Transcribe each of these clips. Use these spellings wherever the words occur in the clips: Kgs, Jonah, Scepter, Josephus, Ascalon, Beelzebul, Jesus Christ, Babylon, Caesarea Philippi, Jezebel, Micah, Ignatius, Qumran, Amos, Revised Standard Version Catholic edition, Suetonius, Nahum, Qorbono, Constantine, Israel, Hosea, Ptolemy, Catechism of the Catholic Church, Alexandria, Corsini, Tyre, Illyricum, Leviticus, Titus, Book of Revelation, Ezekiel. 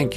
Thank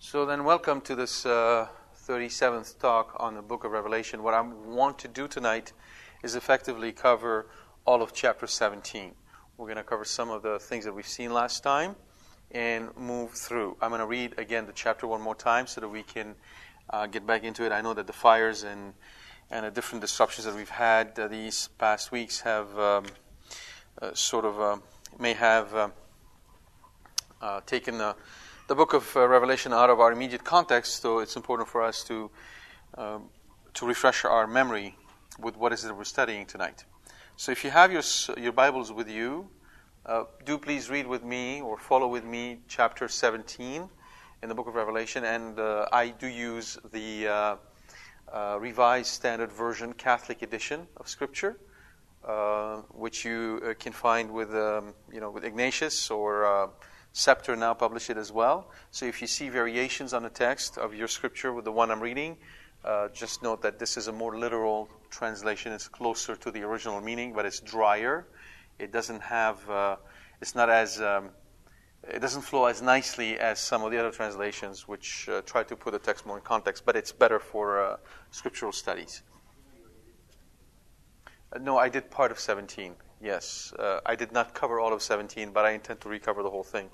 So then, welcome to this 37th talk on the Book of Revelation. What I want to do tonight is effectively cover all of chapter 17. We're going to cover some of the things that we've seen last time and move through. I'm going to read again the chapter one more time so that we can get back into it. I know that the fires and the different disruptions that we've had these past weeks have taken the book of Revelation out of our immediate context, so it's important for us to refresh our memory with what is it we're studying tonight. So if you have your Bibles with you, do please read with me or follow with me chapter 17 in the book of Revelation. And I do use the Revised Standard Version Catholic edition of Scripture, which you can find with Ignatius or Scepter now publish it as well. So if you see variations on the text of your scripture with the one I'm reading, just note that this is a more literal translation. It's closer to the original meaning, but it's drier. It doesn't have, it's not as, it doesn't flow as nicely as some of the other translations, which try to put the text more in context, but it's better for scriptural studies. No, I did part of 17. Yes, I did not cover all of 17, but I intend to recover the whole thing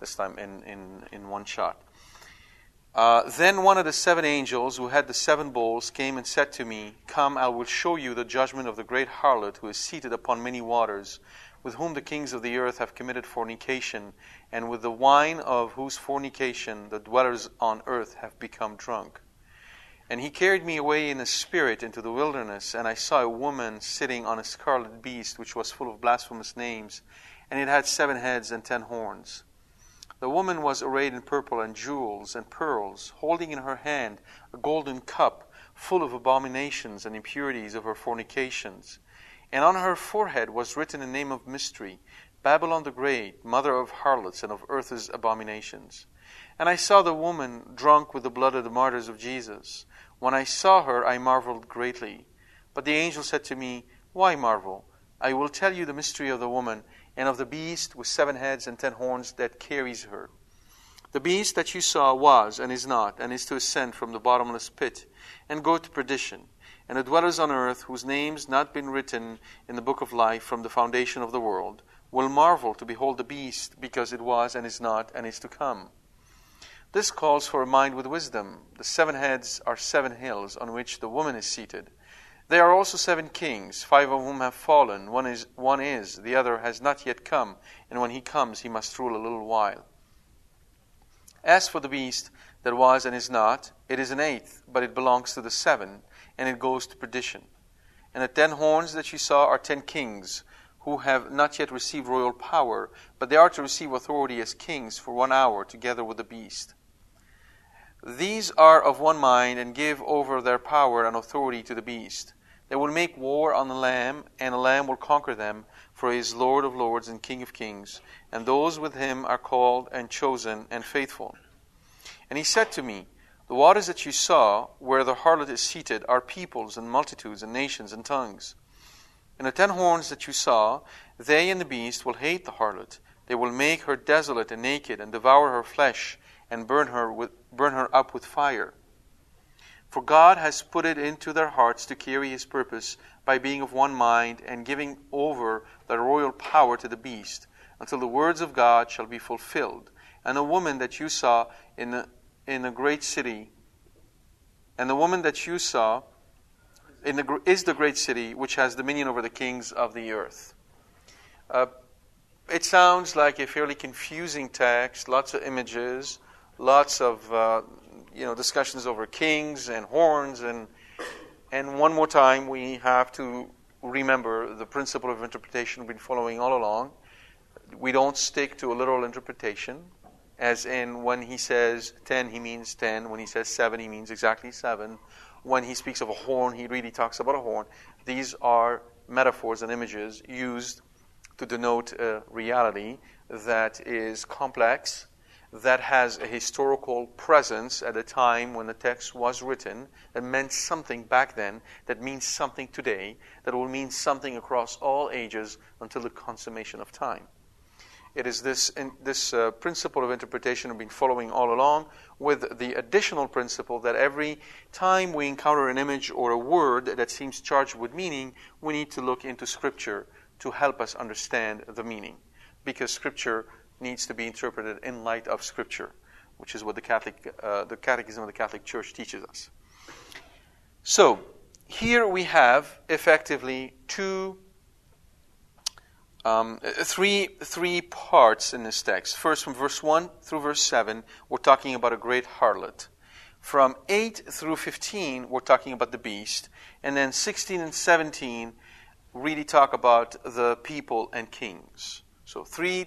this time in one shot. Then one of the 7 angels who had the 7 bowls came and said to me, "Come, I will show you the judgment of the great harlot who is seated upon many waters, with whom the kings of the earth have committed fornication, and with the wine of whose fornication the dwellers on earth have become drunk." And he carried me away in the spirit into the wilderness, and I saw a woman sitting on a scarlet beast, which was full of blasphemous names, and it had 7 heads and 10 horns. The woman was arrayed in purple and jewels and pearls, holding in her hand a golden cup full of abominations and impurities of her fornications. And on her forehead was written the name of mystery, Babylon the Great, mother of harlots and of earth's abominations. And I saw the woman drunk with the blood of the martyrs of Jesus. When I saw her, I marveled greatly. But the angel said to me, "Why marvel? I will tell you the mystery of the woman and of the beast with 7 heads and 10 horns that carries her. The beast that you saw was and is not, and is to ascend from the bottomless pit and go to perdition. And the dwellers on earth, whose names not been written in the book of life from the foundation of the world, will marvel to behold the beast, because it was and is not, and is to come." This calls for a mind with wisdom. The 7 heads are 7 hills on which the woman is seated. There are also 7 kings, 5 of whom have fallen. One is, the other has not yet come, and when he comes, he must rule a little while. As for the beast that was and is not, it is an 8th, but it belongs to the 7, and it goes to perdition. And the 10 horns that you saw are 10 kings, who have not yet received royal power, but they are to receive authority as kings for 1 hour together with the beast. These are of one mind and give over their power and authority to the beast. They will make war on the Lamb, and the Lamb will conquer them, for he is Lord of lords and King of kings, and those with him are called and chosen and faithful. And he said to me, "The waters that you saw, where the harlot is seated, are peoples and multitudes and nations and tongues. And the 10 horns that you saw, they and the beast will hate the harlot. They will make her desolate and naked, and devour her flesh, and burn her up with fire. For God has put it into their hearts to carry his purpose by being of one mind and giving over the royal power to the beast, until the words of God shall be fulfilled. And the woman that you saw in a great city, and the woman that you saw is the great city which has dominion over the kings of the earth. It sounds like a fairly confusing text, lots of images, lots of discussions over kings and horns, and one more time we have to remember the principle of interpretation we've been following all along. We don't stick to a literal interpretation, as in when he says 10, he means 10. When he says 7, he means exactly 7. When he speaks of a horn, he really talks about a horn. These are metaphors and images used to denote a reality that is complex, that has a historical presence at a time when the text was written, that meant something back then, that means something today, that will mean something across all ages until the consummation of time. It is this principle of interpretation we've been following all along, with the additional principle that every time we encounter an image or a word that seems charged with meaning, we need to look into Scripture to help us understand the meaning, because Scripture needs to be interpreted in light of Scripture, which is what the Catechism of the Catholic Church teaches us. So, here we have effectively three parts in this text. First, from verse 1 through verse 7, we're talking about a great harlot. From 8 through 15, we're talking about the beast. And then 16 and 17 really talk about the people and kings. So three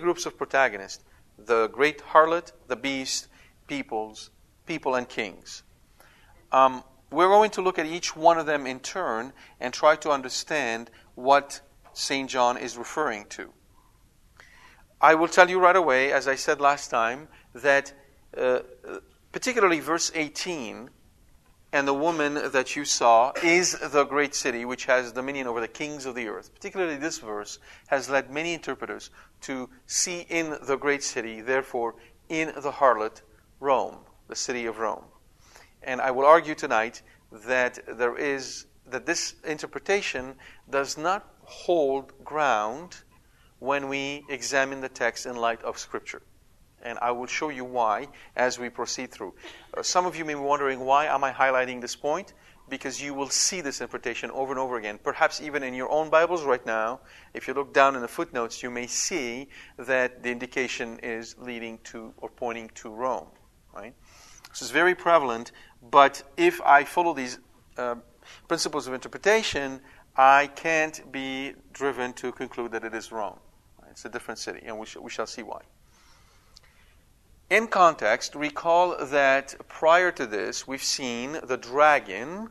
groups of protagonists: the great harlot, the beast, people and kings. We're going to look at each one of them in turn and try to understand what St. John is referring to. I will tell you right away, as I said last time, that particularly verse 18, and the woman that you saw is the great city which has dominion over the kings of the earth. Particularly this verse has led many interpreters to see in the great city, therefore, in the harlot, Rome, the city of Rome. And I will argue tonight that this interpretation does not hold ground when we examine the text in light of Scripture. And I will show you why as we proceed through. Some of you may be wondering, why am I highlighting this point? Because you will see this interpretation over and over again. Perhaps even in your own Bibles right now, if you look down in the footnotes, you may see that the indication is leading to or pointing to Rome. Right? This is very prevalent, but if I follow these principles of interpretation, I can't be driven to conclude that it is Rome. It's a different city, and we shall see why. In context, recall that prior to this, we've seen the dragon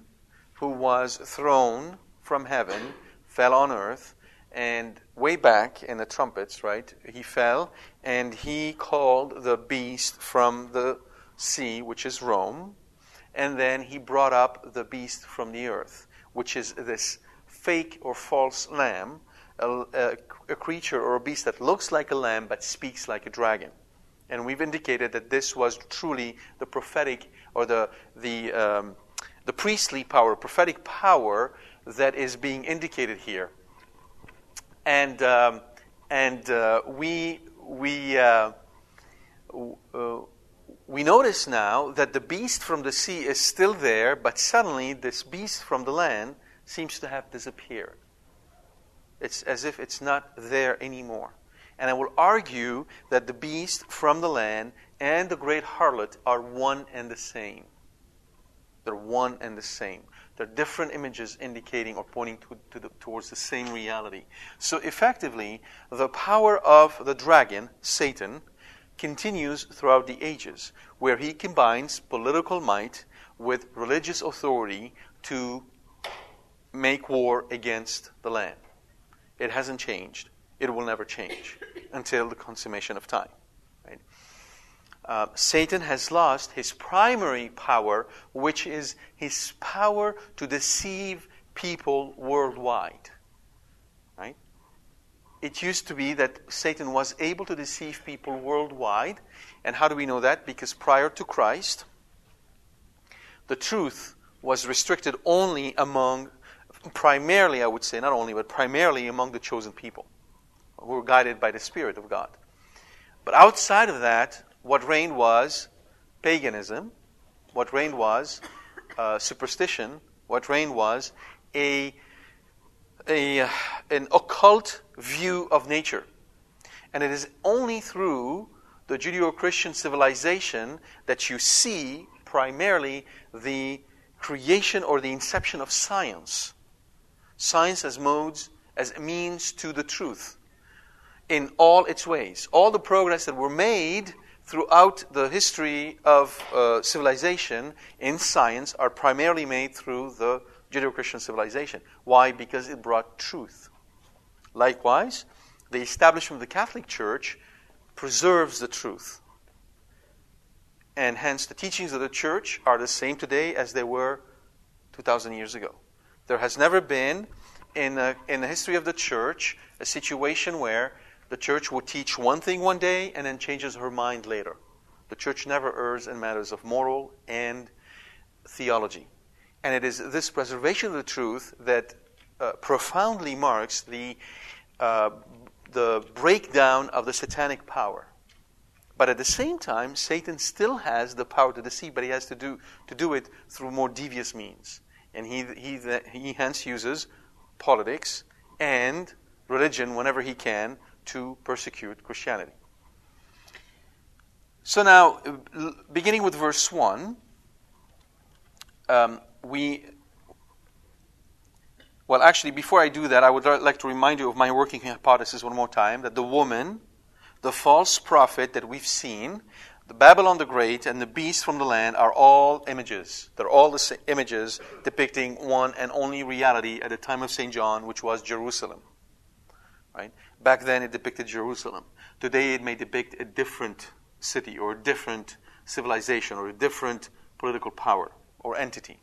who was thrown from heaven, fell on earth, and way back in the trumpets, right, he fell, and he called the beast from the sea, which is Rome, and then he brought up the beast from the earth, which is this fake or false lamb, a creature or a beast that looks like a lamb but speaks like a dragon. And we've indicated that this was truly the prophetic or the priestly power, prophetic power that is being indicated here. We notice now that the beast from the sea is still there, but suddenly this beast from the land seems to have disappeared. It's as if it's not there anymore. And I will argue that the beast from the land and the great harlot are one and the same. They're one and the same. They're different images indicating or pointing towards the same reality. So effectively, the power of the dragon, Satan, continues throughout the ages, where he combines political might with religious authority to make war against the land. It hasn't changed. It will never change until the consummation of time. Right? Satan has lost his primary power, which is his power to deceive people worldwide. Right? It used to be that Satan was able to deceive people worldwide. And how do we know that? Because prior to Christ, the truth was restricted only among, primarily I would say, not only, but primarily among the chosen people who were guided by the Spirit of God. But outside of that, what reigned was paganism, what reigned was superstition, what reigned was an occult view of nature. And it is only through the Judeo-Christian civilization that you see primarily the creation or the inception of science. Science as modes, as means to the truth in all its ways. All the progress that were made throughout the history of civilization in science are primarily made through the Judeo-Christian civilization. Why? Because it brought truth. Likewise, the establishment of the Catholic Church preserves the truth. And hence, the teachings of the Church are the same today as they were 2,000 years ago. There has never been, in the history of the Church, a situation where the Church would teach one thing one day and then changes her mind later. The Church never errs in matters of moral and theology. And it is this preservation of the truth that profoundly marks the breakdown of the satanic power. But at the same time, Satan still has the power to deceive, but he has to do it through more devious means. And he hence uses politics and religion whenever he can to persecute Christianity. So now, beginning with verse 1, before I do that, I would like to remind you of my working hypothesis one more time, that the woman, the false prophet that we've seen, the Babylon the Great, and the beast from the land are all images. They're all the images depicting one and only reality at the time of St. John, which was Jerusalem. Right? Back then it depicted Jerusalem. Today it may depict a different city or a different civilization or a different political power or entity.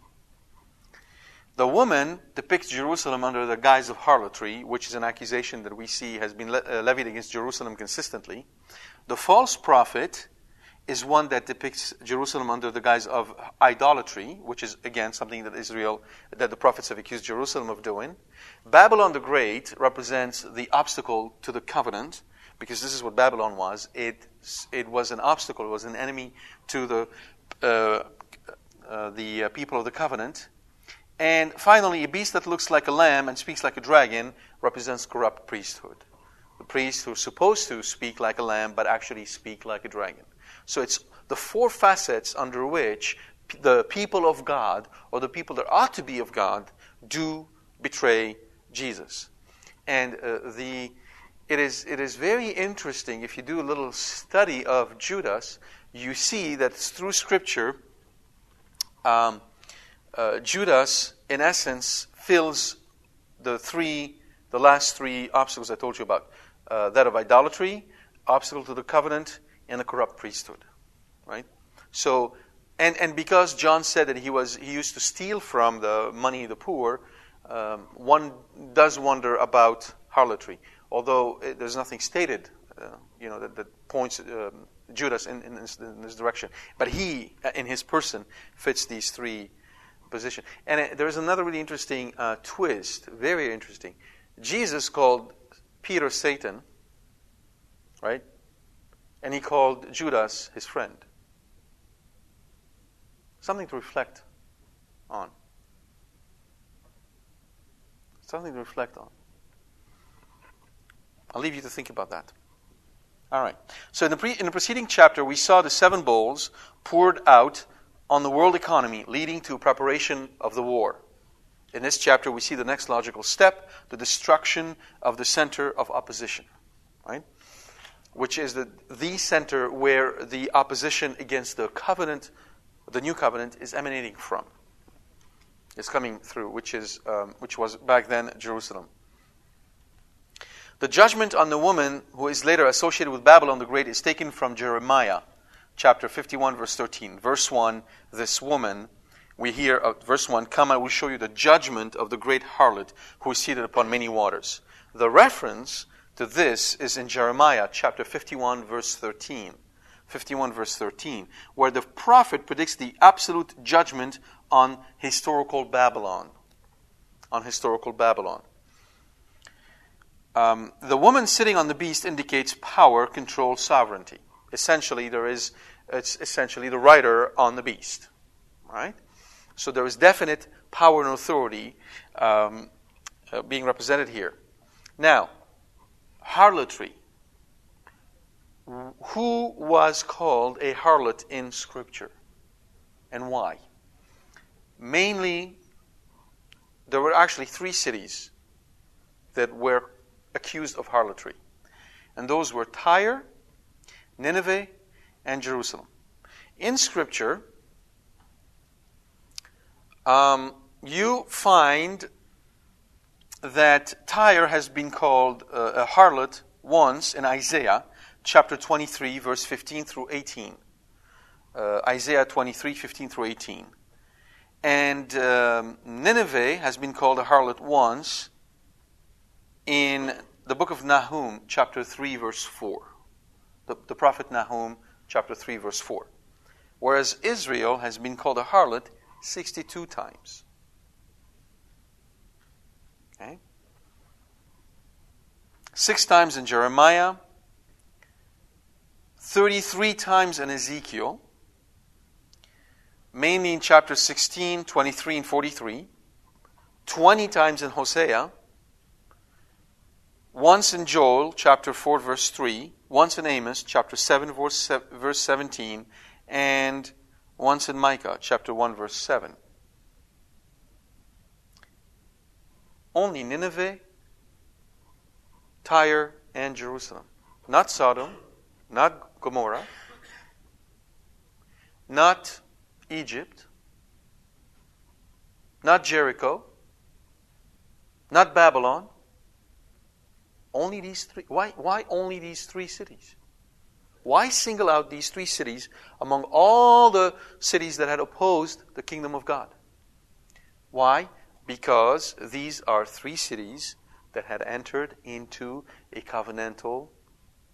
The woman depicts Jerusalem under the guise of harlotry, which is an accusation that we see has been levied against Jerusalem consistently. The false prophet is one that depicts Jerusalem under the guise of idolatry, which is, again, something that the prophets have accused Jerusalem of doing. Babylon the Great represents the obstacle to the covenant, because this is what Babylon was. It was an obstacle, it was an enemy to the people of the covenant. And finally, a beast that looks like a lamb and speaks like a dragon represents corrupt priesthood. The priests who are supposed to speak like a lamb, but actually speak like a dragon. So it's the four facets under which the people of God, or the people that ought to be of God, do betray Jesus. And it is very interesting, if you do a little study of Judas, you see that through Scripture, Judas, in essence, fills the last three obstacles I told you about. That of idolatry, obstacle to the covenant, and a corrupt priesthood, right? So, and because John said that he used to steal from the money of the poor, one does wonder about harlotry. Although there's nothing stated, that points Judas in this direction. But he, in his person, fits these three positions. And there is another really interesting twist, very interesting. Jesus called Peter Satan, right? And he called Judas his friend. Something to reflect on. Something to reflect on. I'll leave you to think about that. All right. So in the preceding chapter, we saw the seven bowls poured out on the world economy, leading to preparation of the war. In this chapter, we see the next logical step, the destruction of the center of opposition. Right? Which is the center where the opposition against the covenant, the new covenant, is emanating from. It's coming through, which was back then Jerusalem. The judgment on the woman who is later associated with Babylon the Great is taken from Jeremiah, chapter 51, verse 13. Verse 1, this woman, we hear of verse 1, "Come, I will show you the judgment of the great harlot who is seated upon many waters." The reference to this is in Jeremiah chapter 51 verse 13, where the prophet predicts the absolute judgment on historical Babylon. The woman sitting on the beast indicates power, control, sovereignty. Essentially, it's the rider on the beast, right? So there is definite power and authority being represented here. Now, harlotry. Who was called a harlot in Scripture, and why? Mainly, there were actually three cities that were accused of harlotry, and those were Tyre, Nineveh, and Jerusalem. In Scripture, you find that Tyre has been called a harlot once in Isaiah chapter 23, verse 15 through 18. Isaiah 23, 15 through 18. And Nineveh has been called a harlot once in the book of Nahum, chapter 3, verse 4. The prophet Nahum, chapter 3, verse 4. Whereas Israel has been called a harlot 62 times. Okay? 6 times in Jeremiah, 33 times in Ezekiel, mainly in chapter 16, 23, and 43, 20 times in Hosea, once in Joel, chapter 4, verse 3, once in Amos, chapter 7, verse 17, and once in Micah, chapter 1, verse 7. Only Nineveh, Tyre, and Jerusalem. Not Sodom, not Gomorrah, not Egypt, not Jericho, not Babylon. Only these three. Why only these three cities? Why single out these three cities among all the cities that had opposed the kingdom of God? Why? Because these are three cities that had entered into a covenantal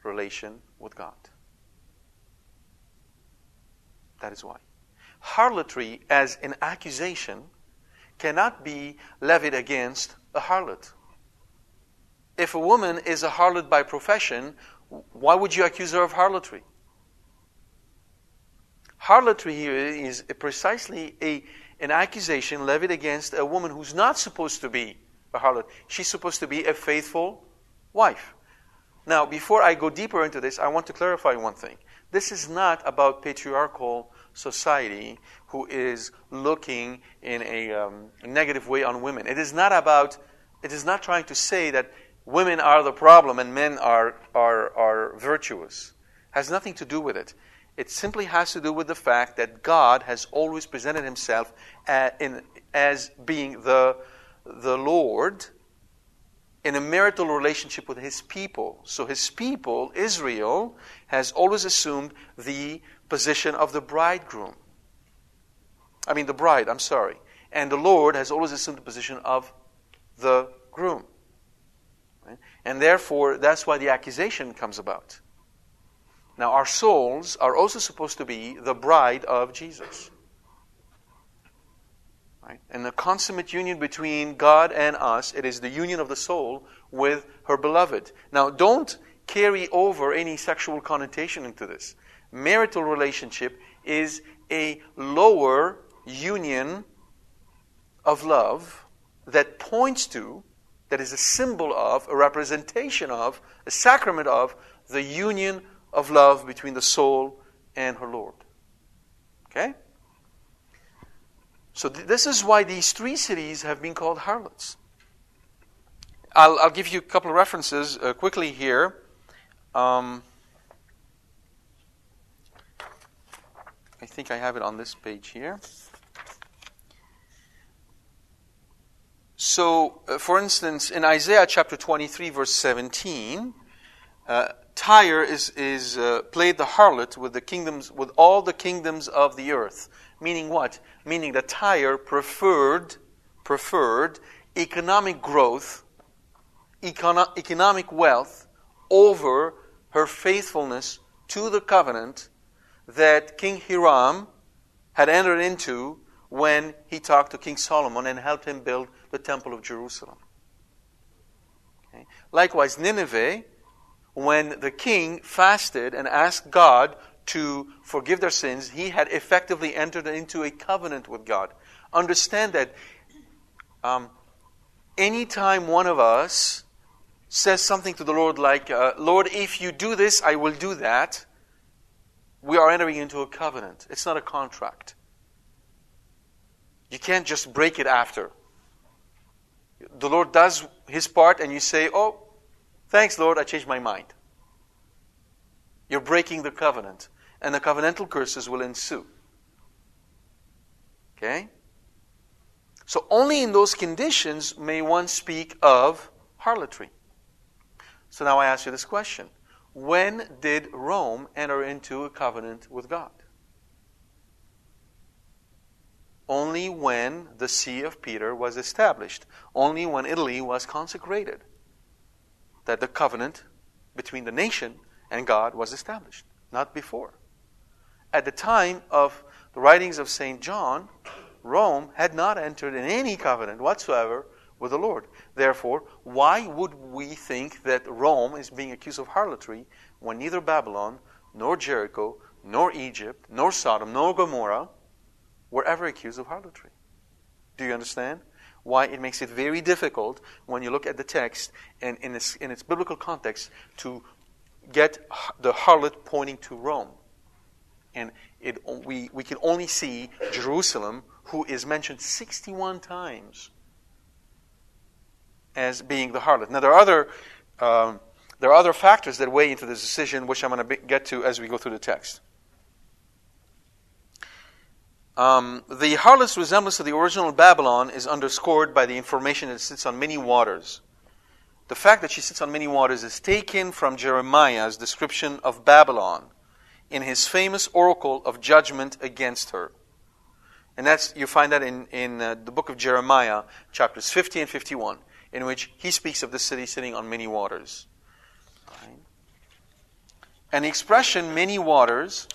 relation with God. That is why. Harlotry as an accusation cannot be levied against a harlot. If a woman is a harlot by profession, why would you accuse her of harlotry? Harlotry here is precisely an accusation levied against a woman who's not supposed to be a harlot. She's supposed to be a faithful wife. Now, before I go deeper into this, I want to clarify one thing. This is not about patriarchal society who is looking in a negative way on women. It is not trying to say that women are the problem and men are virtuous. It has nothing to do with it. It simply has to do with the fact that God has always presented himself as being the Lord in a marital relationship with his people. So his people, Israel, has always assumed the position of the bridegroom. I mean the bride, I'm sorry. And the Lord has always assumed the position of the groom. And therefore, that's why the accusation comes about. Now, our souls are also supposed to be the bride of Jesus. Right? And the consummate union between God and us, it is the union of the soul with her beloved. Now, don't carry over any sexual connotation into this. Marital relationship is a lower union of love that points to, that is a symbol of, a representation of, a sacrament of, the union of love between the soul and her Lord. Okay? So this is why these three cities have been called harlots. I'll give you a couple of references quickly here. I think I have it on this page here. So, for instance, in Isaiah chapter 23, verse 17, Tyre is played the harlot with all the kingdoms of the earth. Meaning what? Meaning that Tyre preferred economic growth, economic wealth, over her faithfulness to the covenant that King Hiram had entered into when he talked to King Solomon and helped him build the Temple of Jerusalem. Okay. Likewise, Nineveh, when the king fasted and asked God to forgive their sins, he had effectively entered into a covenant with God. Understand that anytime one of us says something to the Lord like, Lord, if you do this, I will do that, we are entering into a covenant. It's not a contract. You can't just break it after. The Lord does His part and you say, oh, thanks, Lord, I changed my mind. You're breaking the covenant. And the covenantal curses will ensue. Okay? So only in those conditions may one speak of harlotry. So now I ask you this question. When did Rome enter into a covenant with God? Only when the See of Peter was established. Only when Italy was consecrated. That the covenant between the nation and God was established. Not before. At the time of the writings of St. John, Rome had not entered in any covenant whatsoever with the Lord. Therefore, why would we think that Rome is being accused of harlotry when neither Babylon, nor Jericho, nor Egypt, nor Sodom, nor Gomorrah were ever accused of harlotry? Do you understand? Why it makes it very difficult when you look at the text and in its biblical context to get the harlot pointing to Rome. And we can only see Jerusalem, who is mentioned 61 times as being the harlot. Now there are other factors that weigh into this decision, which I'm going to get to as we go through the text. The harlot's resemblance to the original Babylon is underscored by the information that it sits on many waters. The fact that she sits on many waters is taken from Jeremiah's description of Babylon in his famous oracle of judgment against her. And you find that in the book of Jeremiah, chapters 50 and 51, in which he speaks of the city sitting on many waters. Right. And the expression, many waters,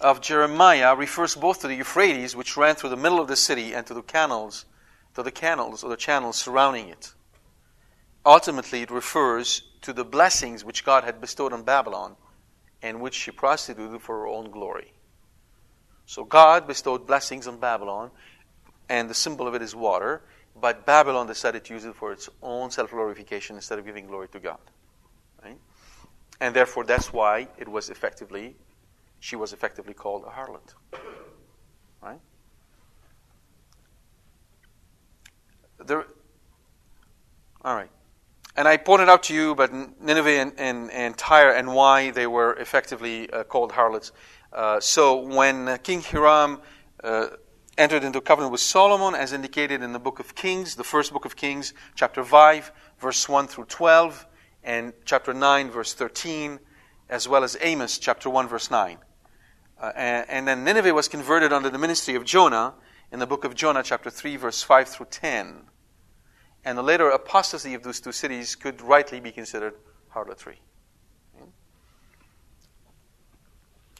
of Jeremiah refers both to the Euphrates, which ran through the middle of the city, and to the channels surrounding it. Ultimately, it refers to the blessings which God had bestowed on Babylon, and which she prostituted for her own glory. So God bestowed blessings on Babylon, and the symbol of it is water, but Babylon decided to use it for its own self-glorification instead of giving glory to God. Right? And therefore, that's why she was effectively called a harlot. Right? All right. And I pointed out to you about Nineveh and Tyre and why they were effectively called harlots. So when King Hiram entered into covenant with Solomon, as indicated in the book of Kings, the first book of Kings, chapter 5, verse 1 through 12, and chapter 9, verse 13, as well as Amos, chapter 1, verse 9. And then Nineveh was converted under the ministry of Jonah in the book of Jonah, chapter 3, verse 5 through 10. And the later apostasy of those two cities could rightly be considered harlotry.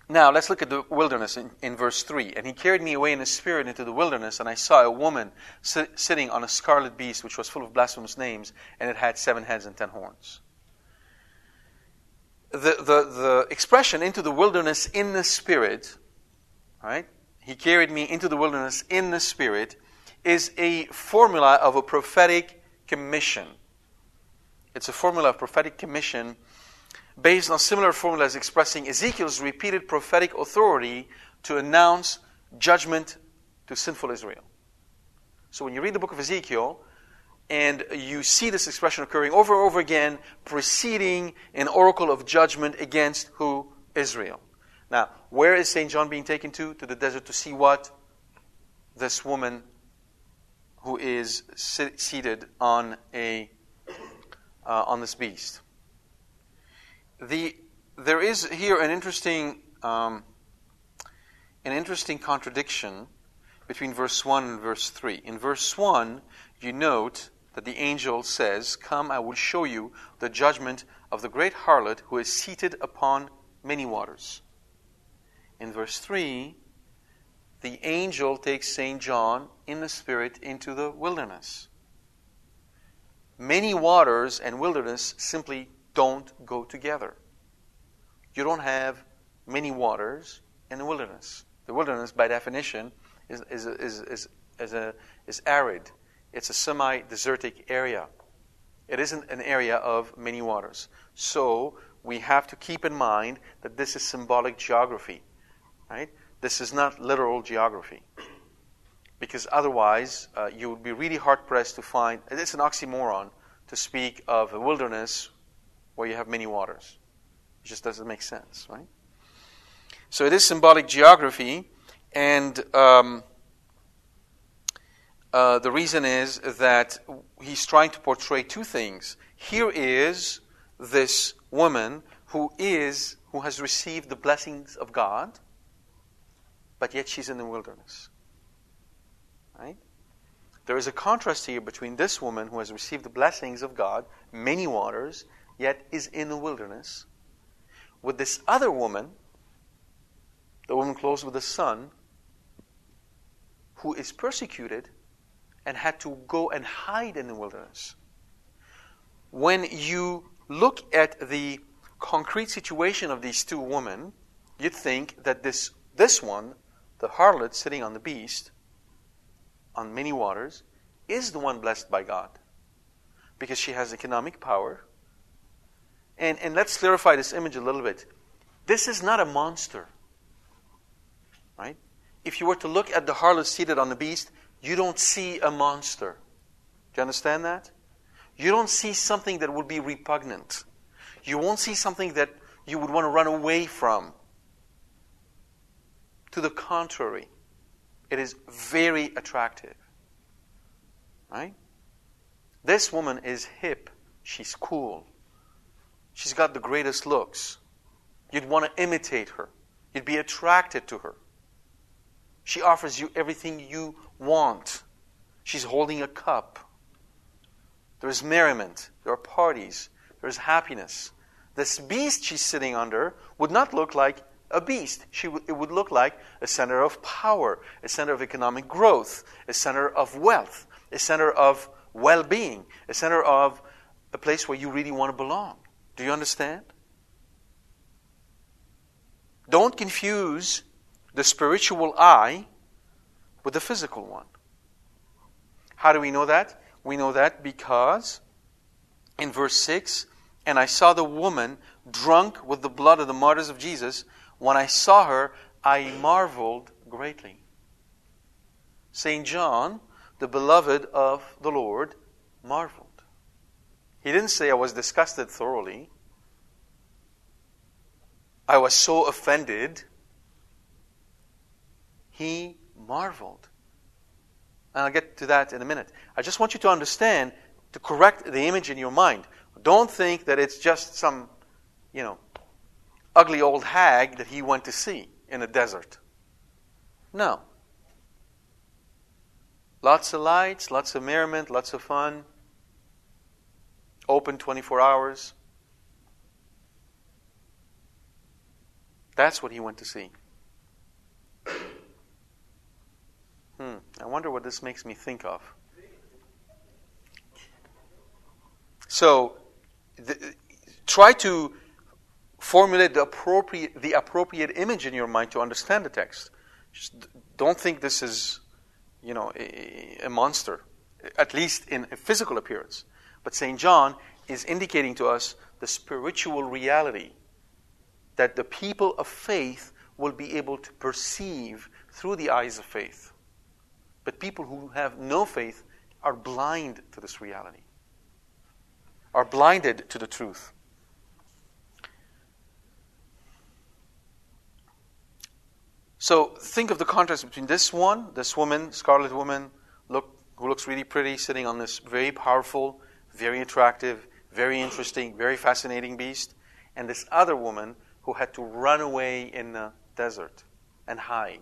Now, let's look at the wilderness in verse 3. And he carried me away in his spirit into the wilderness, and I saw a woman sitting on a scarlet beast, which was full of blasphemous names, and it had 7 heads and 10 horns. The expression, into the wilderness in the spirit, right? He carried me into the wilderness in the spirit, is a formula of a prophetic commission. It's a formula of prophetic commission based on similar formulas expressing Ezekiel's repeated prophetic authority to announce judgment to sinful Israel. So when you read the book of Ezekiel, and you see this expression occurring over and over again, preceding an oracle of judgment against who? Israel. Now, where is St. John being taken to? To the desert to see what? This woman who is seated on this beast. There is here an interesting contradiction between verse 1 and verse 3. In verse 1, you note that the angel says, "Come, I will show you the judgment of the great harlot who is seated upon many waters." In verse 3, the angel takes St. John in the Spirit into the wilderness. Many waters and wilderness simply don't go together. You don't have many waters in the wilderness. The wilderness, by definition, is arid. It's a semi-desertic area. It isn't an area of many waters. So we have to keep in mind that this is symbolic geography, right? This is not literal geography, because otherwise you would be really hard-pressed to find. It's an oxymoron to speak of a wilderness where you have many waters. It just doesn't make sense, right? So it is symbolic geography, and the reason is that he's trying to portray two things. Here is this woman who has received the blessings of God, but yet she's in the wilderness. Right? There is a contrast here between this woman who has received the blessings of God, many waters, yet is in the wilderness, with this other woman, the woman clothed with the sun, who is persecuted and had to go and hide in the wilderness. When you look at the concrete situation of these two women, you'd think that this one, the harlot sitting on the beast, on many waters, is the one blessed by God, because she has economic power. And let's clarify this image a little bit. This is not a monster. Right? If you were to look at the harlot seated on the beast, you don't see a monster. Do you understand that? You don't see something that would be repugnant. You won't see something that you would want to run away from. To the contrary, it is very attractive. Right? This woman is hip. She's cool. She's got the greatest looks. You'd want to imitate her. You'd be attracted to her. She offers you everything you want. She's holding a cup. There is merriment. There are parties. There is happiness. This beast she's sitting under would not look like a beast. It would look like a center of power, a center of economic growth, a center of wealth, a center of well-being, a center of a place where you really want to belong. Do you understand? Don't confuse the spiritual eye with the physical one. How do we know that? We know that because in verse 6, and I saw the woman drunk with the blood of the martyrs of Jesus. When I saw her, I marveled greatly. St. John, the beloved of the Lord, marveled. He didn't say I was disgusted thoroughly. I was so offended. He marveled. And I'll get to that in a minute. I just want you to understand, to correct the image in your mind. Don't think that it's just some, ugly old hag that he went to see in a desert. No. Lots of lights, lots of merriment, lots of fun. Open 24 hours. That's what he went to see. I wonder what this makes me think of. So, try to formulate the appropriate image in your mind to understand the text. Just don't think this is, a monster, at least in a physical appearance. But St. John is indicating to us the spiritual reality that the people of faith will be able to perceive through the eyes of faith. But people who have no faith are blind to this reality, are blinded to the truth. So think of the contrast between this woman, scarlet woman, who looks really pretty, sitting on this very powerful, very attractive, very interesting, very fascinating beast, and this other woman who had to run away in the desert and hide.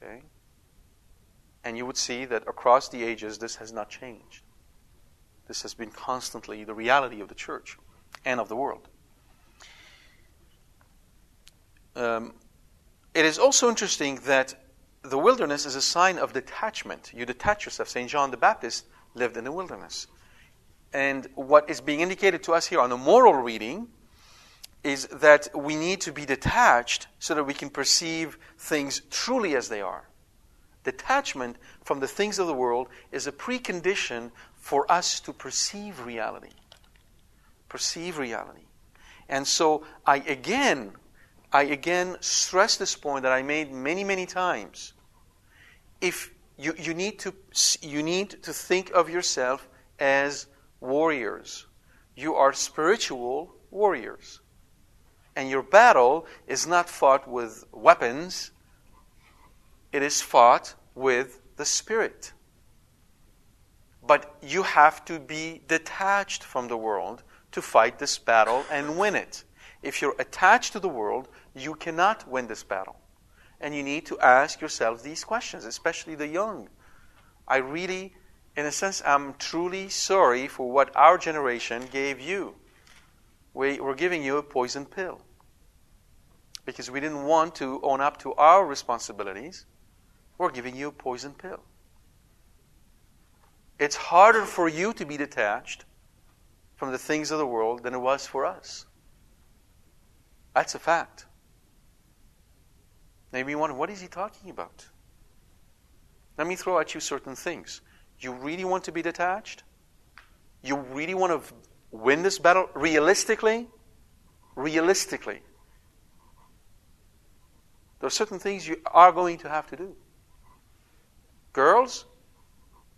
Okay? And you would see that across the ages, this has not changed. This has been constantly the reality of the church and of the world. It is also interesting that the wilderness is a sign of detachment. You detach yourself. St. John the Baptist lived in the wilderness. And what is being indicated to us here on a moral reading is that we need to be detached so that we can perceive things truly as they are. Detachment from the things of the world is a precondition for us to perceive reality. Perceive reality. And so I again stress this point that I made many, many times. If you need to think of yourself as warriors. You are spiritual warriors. And your battle is not fought with weapons. It is fought with the Spirit. But you have to be detached from the world to fight this battle and win it. If you're attached to the world, you cannot win this battle. And you need to ask yourself these questions, especially the young. I really, in a sense, I'm truly sorry for what our generation gave you. We're giving you a poison pill. Because we didn't want to own up to our responsibilities, we're giving you a poison pill. It's harder for you to be detached from the things of the world than it was for us. That's a fact. Maybe you wonder, what is he talking about? Let me throw at you certain things. You really want to be detached? You really want to win this battle? Realistically? Realistically. There are certain things you are going to have to do. Girls,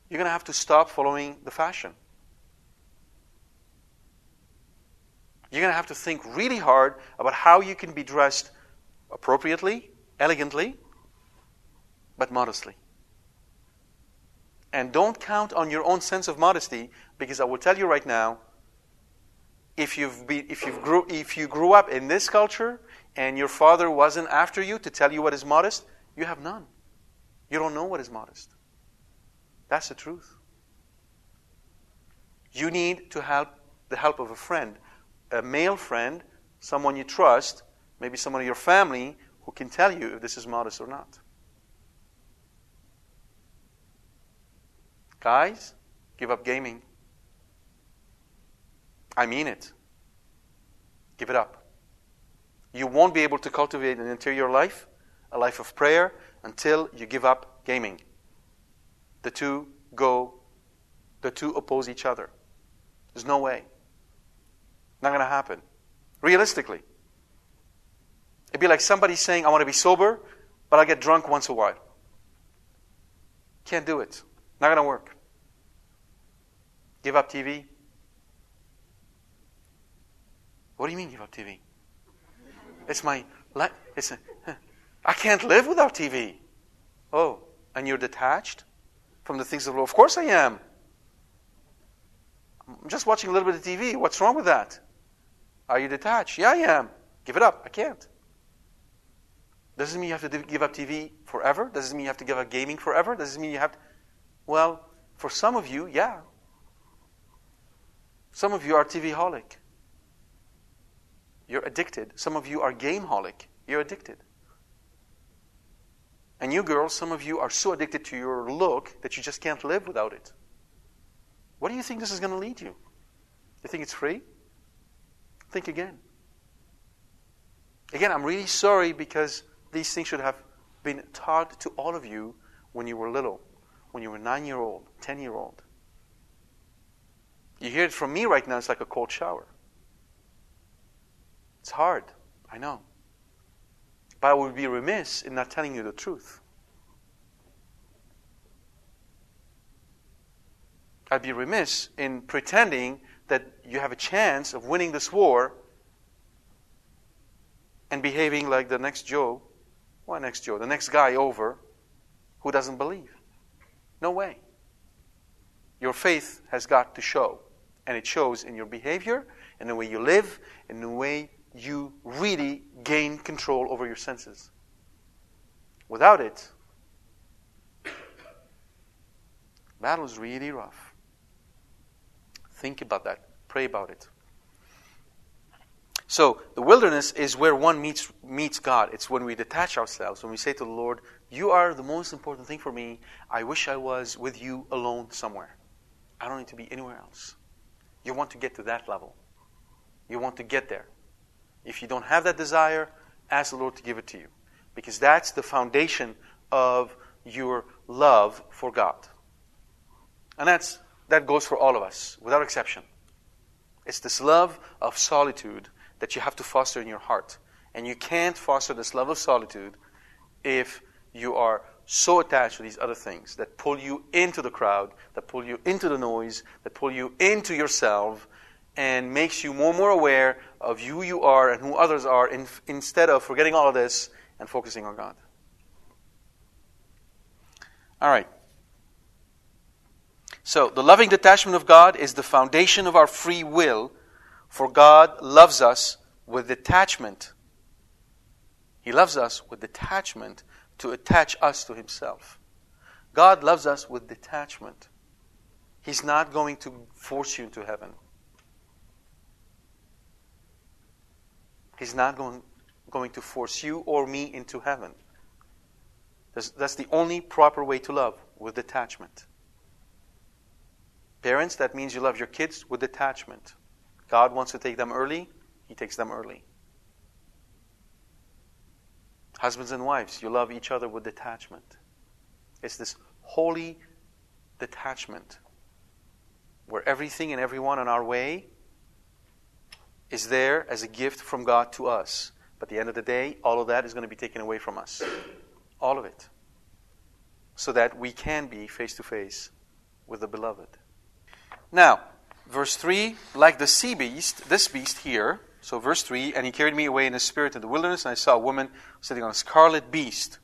you're going to have to stop following the fashion. You're going to have to think really hard about how you can be dressed appropriately, elegantly, but modestly. And don't count on your own sense of modesty, because I will tell you right now, if you grew up in this culture and your father wasn't after you to tell you what is modest, you have none. You don't know what is modest. That's the truth. You need to have the help of a friend. A male friend, someone you trust, maybe someone in your family who can tell you if this is modest or not. Guys, give up gaming. I mean it. Give it up. You won't be able to cultivate an interior life, a life of prayer, until you give up gaming. The two oppose each other. There's no way. Not going to happen. Realistically. It'd be like somebody saying, I want to be sober, but I get drunk once a while. Can't do it. Not going to work. Give up TV. What do you mean give up TV? It's my life. I can't live without TV. Oh, and you're detached from the things of the Lord. Of course I am. I'm just watching a little bit of TV. What's wrong with that? Are you detached? Yeah, I am. Give it up. I can't. Doesn't mean you have to give up TV forever. Doesn't mean you have to give up gaming forever. Doesn't mean you have to... Well, for some of you, yeah. Some of you are TV-holic. You're addicted. Some of you are game-holic. You're addicted. And you girls, some of you are so addicted to your look that you just can't live without it. What do you think this is going to lead you? You think it's free? Think again. Again, I'm really sorry because these things should have been taught to all of you when you were little, when you were 9-year-old, 10-year-old. You hear it from me right now, it's like a cold shower. It's hard, I know. But I would be remiss in not telling you the truth. I'd be remiss in pretending that you have a chance of winning this war and behaving like the next Joe. Well, next Joe, the next guy over who doesn't believe. No way. Your faith has got to show. And it shows in your behavior, in the way you live, in the way you really gain control over your senses. Without it, battle is really rough. Think about that. Pray about it. So the wilderness is where one meets God. It's when we detach ourselves, when we say to the Lord, you are the most important thing for me. I wish I was with you alone somewhere. I don't need to be anywhere else. You want to get to that level. You want to get there. If you don't have that desire, ask the Lord to give it to you. Because that's the foundation of your love for God. And that goes for all of us, without exception. It's this love of solitude that you have to foster in your heart. And you can't foster this love of solitude if you are so attached to these other things that pull you into the crowd, that pull you into the noise, that pull you into yourself, and makes you more and more aware of who you are and who others are, instead of forgetting all of this and focusing on God. All right. So, the loving detachment of God is the foundation of our free will, for God loves us with detachment. He loves us with detachment to attach us to Himself. God loves us with detachment. He's not going to force you into heaven. He's not going to force you or me into heaven. That's the only proper way to love, with detachment. Parents, that means you love your kids with detachment. God wants to take them early, He takes them early. Husbands and wives, you love each other with detachment. It's this holy detachment where everything and everyone on our way is there as a gift from God to us. But at the end of the day, all of that is going to be taken away from us. All of it. So that we can be face to face with the beloved. Now, verse 3, like the sea beast, this beast here, so verse 3, and he carried me away in the spirit in the wilderness, and I saw a woman sitting on a scarlet beast,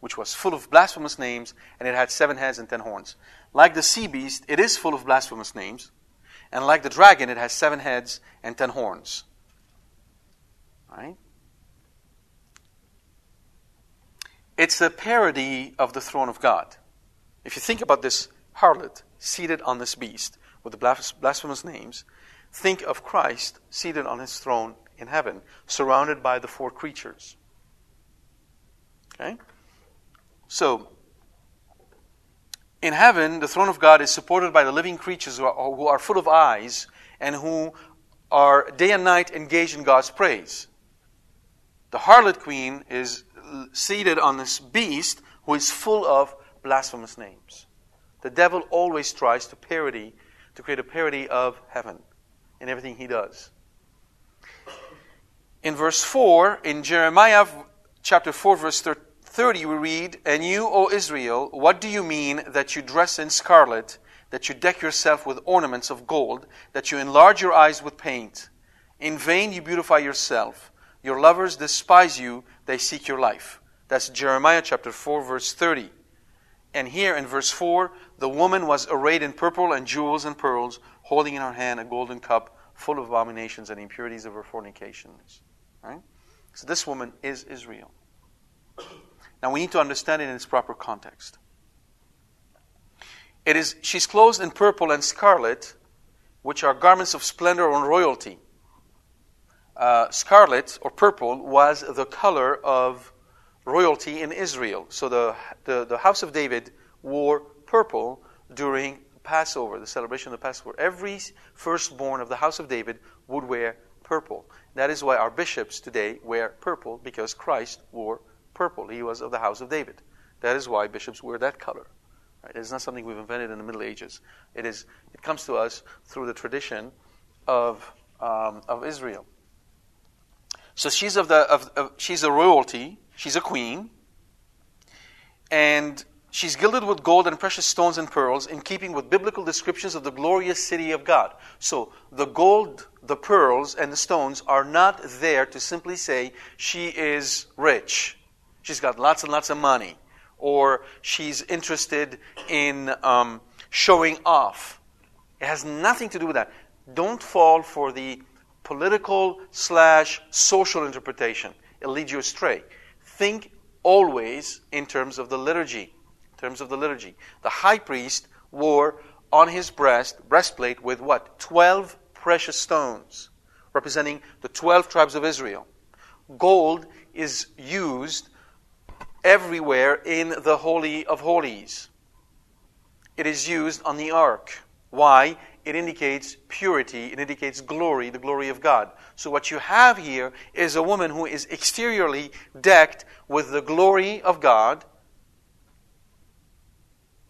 which was full of blasphemous names, and it had 7 heads and 10 horns. Like the sea beast, it is full of blasphemous names, and like the dragon, it has 7 heads and 10 horns. All right? It's a parody of the throne of God. If you think about this harlot seated on this beast with the blasphemous names, think of Christ seated on His throne in heaven, surrounded by the 4 creatures. Okay? So, in heaven, the throne of God is supported by the living creatures who are full of eyes and who are day and night engaged in God's praise. The harlot queen is seated on this beast who is full of blasphemous names. The devil always tries to create a parody of heaven in everything he does. In verse 4, in Jeremiah chapter 4, verse 30, we read, "And you, O Israel, what do you mean that you dress in scarlet, that you deck yourself with ornaments of gold, that you enlarge your eyes with paint? In vain you beautify yourself. Your lovers despise you, they seek your life." That's Jeremiah chapter 4, verse 30. And here in verse 4, the woman was arrayed in purple and jewels and pearls, holding in her hand a golden cup full of abominations and impurities of her fornications. Right? So this woman is Israel. Now we need to understand it in its proper context. She's clothed in purple and scarlet, which are garments of splendor and royalty. Scarlet or purple was the color of royalty in Israel. So the house of David wore purple during Passover, the celebration of the Passover. Every firstborn of the house of David would wear purple. That is why our bishops today wear purple, because Christ wore purple. He was of the house of David. That is why bishops wear that color. Right? It's not something we've invented in the Middle Ages. It comes to us through the tradition of Israel. So she's she's a royalty. She's a queen, and she's gilded with gold and precious stones and pearls, in keeping with biblical descriptions of the glorious city of God. So the gold, the pearls, and the stones are not there to simply say she is rich, she's got lots and lots of money, or she's interested in showing off. It has nothing to do with that. Don't fall for the political / social interpretation. It'll lead you astray. Think always in terms of the liturgy. In terms of the liturgy. The high priest wore on his breastplate with what? 12 precious stones, representing the 12 tribes of Israel. Gold is used everywhere in the Holy of Holies. It is used on the ark. Why? It indicates purity. It indicates glory, the glory of God. So what you have here is a woman who is exteriorly decked with the glory of God,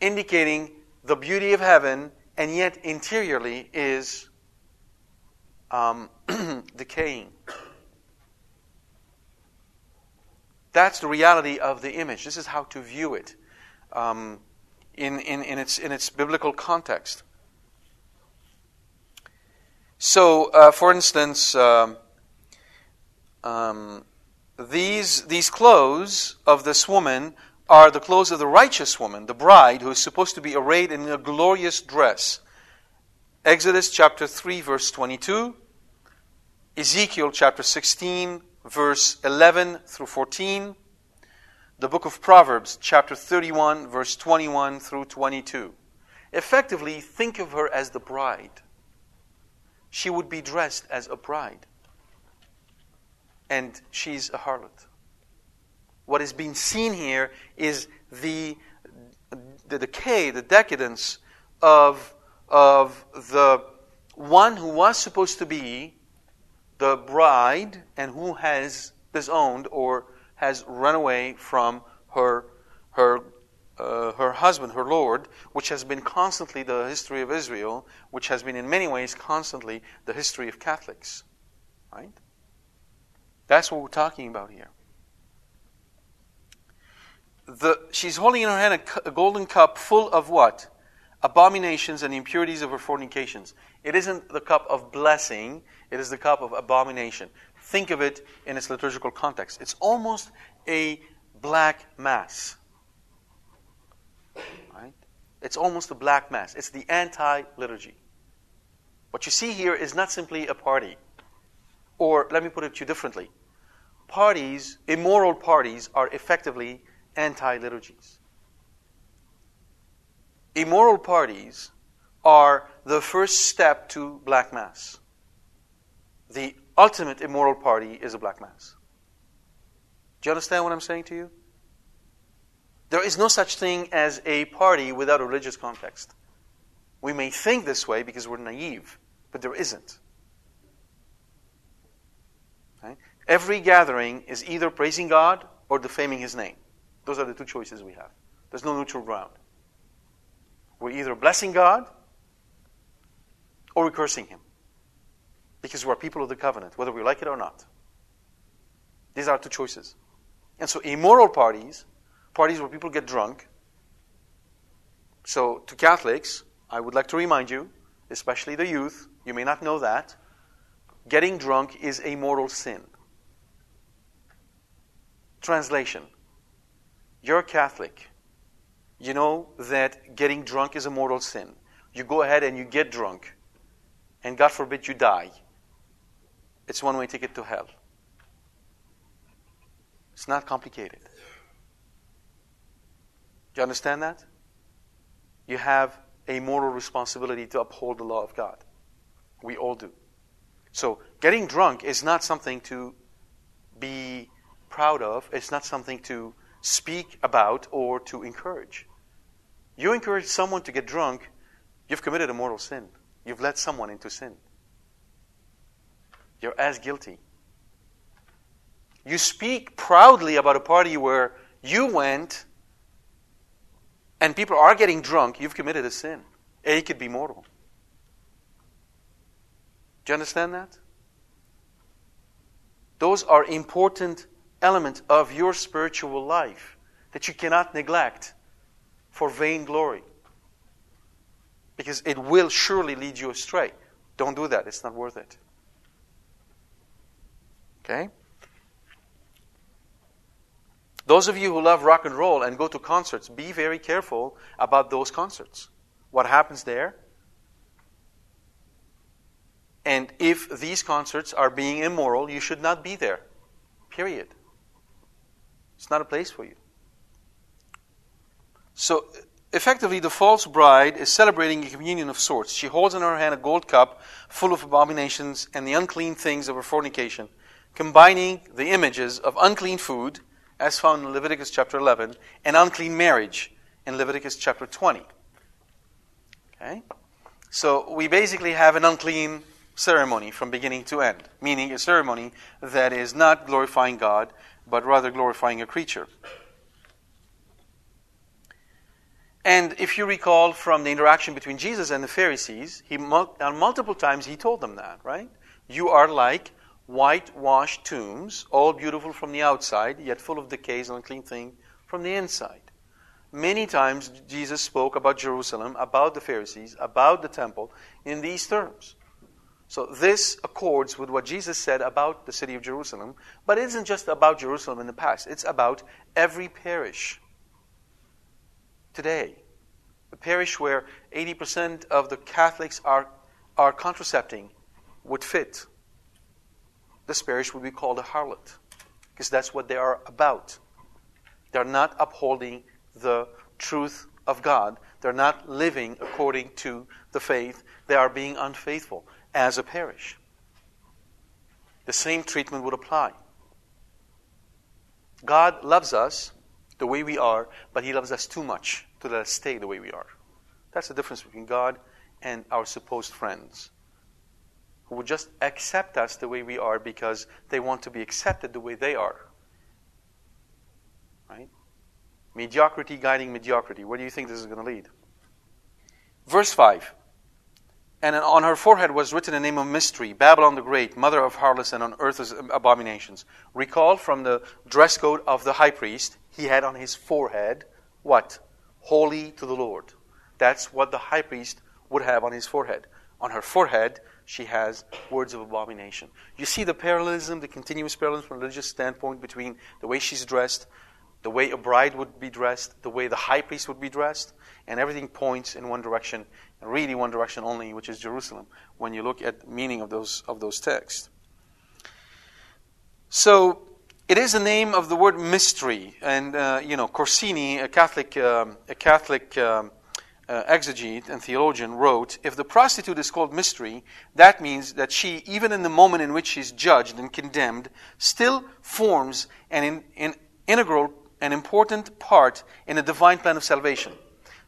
indicating the beauty of heaven, and yet interiorly is decaying. That's the reality of the image. This is how to view it in its biblical context. So, for instance, these clothes of this woman are the clothes of the righteous woman, the bride, who is supposed to be arrayed in a glorious dress. Exodus chapter 3, verse 22. Ezekiel chapter 16, verse 11 through 14. The book of Proverbs chapter 31, verse 21 through 22. Effectively, think of her as the bride. She would be dressed as a bride. And she's a harlot. What is being seen here is the decay, the decadence of the one who was supposed to be the bride and who has disowned or has run away from her husband, her Lord, which has been constantly the history of Israel, which has been in many ways constantly the history of Catholics. Right? That's what we're talking about here. She's holding in her hand a golden cup full of what? Abominations and impurities of her fornications. It isn't the cup of blessing, it is the cup of abomination. Think of it in its liturgical context. It's almost a black mass. Right? It's almost a black mass. It's the anti-liturgy. What you see here is not simply a party. Or, let me put it to you differently. Parties, immoral parties, are effectively anti-liturgies. Immoral parties are the first step to black mass. The ultimate immoral party is a black mass. Do you understand what I'm saying to you? There is no such thing as a party without a religious context. We may think this way because we're naive, but there isn't. Right? Every gathering is either praising God or defaming His name. Those are the two choices we have. There's no neutral ground. We're either blessing God or we're cursing Him. Because we're people of the covenant, whether we like it or not. These are two choices. And so immoral parties where people get drunk. So to Catholics, I would like to remind you, especially the youth, you may not know that, getting drunk is a mortal sin. Translation: you're Catholic. You know that getting drunk is a mortal sin. You go ahead and you get drunk, and God forbid you die. It's one way ticket to hell. It's not complicated. Do you understand that? You have a moral responsibility to uphold the law of God. We all do. So getting drunk is not something to be proud of. It's not something to speak about or to encourage. You encourage someone to get drunk, you've committed a mortal sin. You've led someone into sin. You're as guilty. You speak proudly about a party where you went and people are getting drunk, you've committed a sin. It could be mortal. Do you understand that? Those are important elements of your spiritual life that you cannot neglect for vainglory. Because it will surely lead you astray. Don't do that. It's not worth it. Okay? Those of you who love rock and roll and go to concerts, be very careful about those concerts. What happens there? And if these concerts are being immoral, you should not be there. Period. It's not a place for you. So Effectively, the false bride is celebrating a communion of sorts. She holds in her hand a gold cup full of abominations and the unclean things of her fornication, combining the images of unclean food, as found in Leviticus chapter 11, and unclean marriage in Leviticus chapter 20. Okay? So we basically have an unclean ceremony from beginning to end, meaning a ceremony that is not glorifying God, but rather glorifying a creature. And if you recall from the interaction between Jesus and the Pharisees, multiple times he told them that, right? You are like whitewashed tombs, all beautiful from the outside, yet full of decays and unclean things from the inside. Many times Jesus spoke about Jerusalem, about the Pharisees, about the temple, in these terms. So this accords with what Jesus said about the city of Jerusalem, but it isn't just about Jerusalem in the past. It's about every parish. Today, the parish where 80% of the Catholics are contracepting would fit. This parish would be called a harlot, because that's what they are about. They're not upholding the truth of God. They're not living according to the faith. They are being unfaithful as a parish. The same treatment would apply. God loves us the way we are, but He loves us too much to let us stay the way we are. That's the difference between God and our supposed friends, who would just accept us the way we are because they want to be accepted the way they are. Right? Mediocrity guiding mediocrity. Where do you think this is going to lead? Verse 5. And on her forehead was written the name of mystery, Babylon the Great, mother of harlots and unearthly abominations. Recall from the dress code of the high priest, he had on his forehead what? Holy to the Lord. That's what the high priest would have on his forehead. On her forehead, she has words of abomination. You see the parallelism, the continuous parallelism from a religious standpoint between the way she's dressed, the way a bride would be dressed, the way the high priest would be dressed, and everything points in one direction, and really one direction only, which is Jerusalem, when you look at the meaning of those texts. So, it is the name of the word mystery, and Corsini, a Catholic exegete and theologian, wrote, if the prostitute is called mystery, that means that she, even in the moment in which she is judged and condemned, still forms an integral and important part in the divine plan of salvation.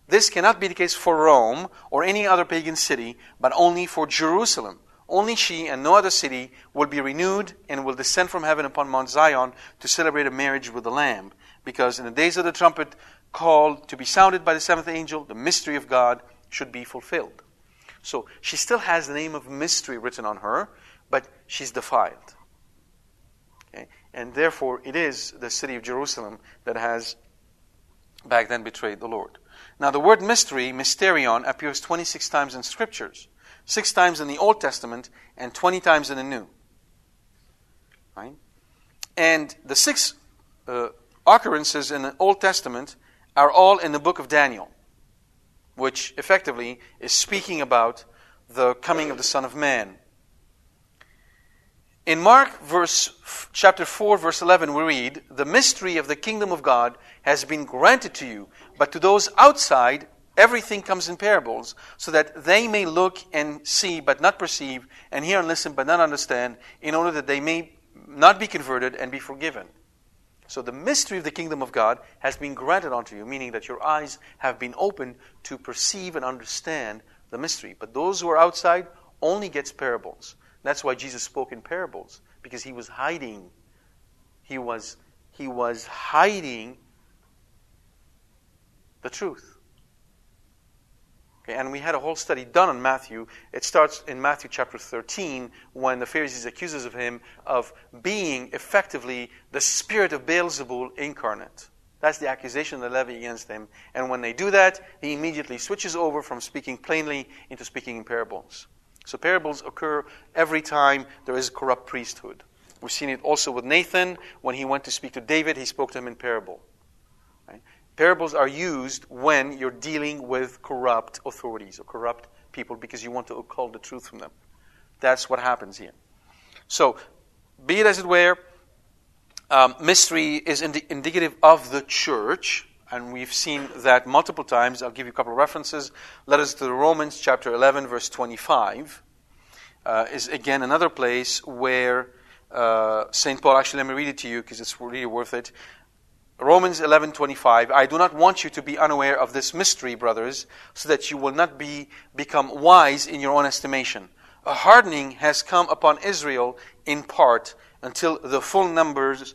This cannot be the case for Rome or any other pagan city, but only for Jerusalem. Only she and no other city will be renewed and will descend from heaven upon Mount Zion to celebrate a marriage with the Lamb. Because in the days of the trumpet called to be sounded by the seventh angel, the mystery of God should be fulfilled. So she still has the name of mystery written on her, but she's defiled. Okay? And therefore it is the city of Jerusalem that has back then betrayed the Lord. Now the word mystery, mysterion, appears 26 times in scriptures. 6 times in the Old Testament, and 20 times in the New. Right? And the 6 occurrences in the Old Testament are all in the book of Daniel, which effectively is speaking about the coming of the Son of Man. In Mark chapter 4, verse 11, we read, the mystery of the kingdom of God has been granted to you, but to those outside, everything comes in parables, so that they may look and see but not perceive, and hear and listen but not understand, in order that they may not be converted and be forgiven. So the mystery of the kingdom of God has been granted unto you, meaning that your eyes have been opened to perceive and understand the mystery. But those who are outside only gets parables. That's why Jesus spoke in parables, because he was hiding. He was hiding the truth. And we had a whole study done on Matthew. It starts in Matthew chapter 13 when the Pharisees accuses of him of being effectively the spirit of Beelzebul incarnate. That's the accusation they levy against him. And when they do that, he immediately switches over from speaking plainly into speaking in parables. So parables occur every time there is a corrupt priesthood. We've seen it also with Nathan. When he went to speak to David, he spoke to him in parable. Right? Parables are used when you're dealing with corrupt authorities or corrupt people because you want to occult the truth from them. That's what happens here. So, be it as it were, mystery is indicative of the church, And we've seen that multiple times. I'll give you a couple of references. Letters to the Romans, chapter 11, verse 25, is again another place where St. Paul, actually, let me read it to you because it's really worth it. Romans 11:25, I do not want you to be unaware of this mystery, brothers, so that you will not become wise in your own estimation. A hardening has come upon Israel in part until the full number of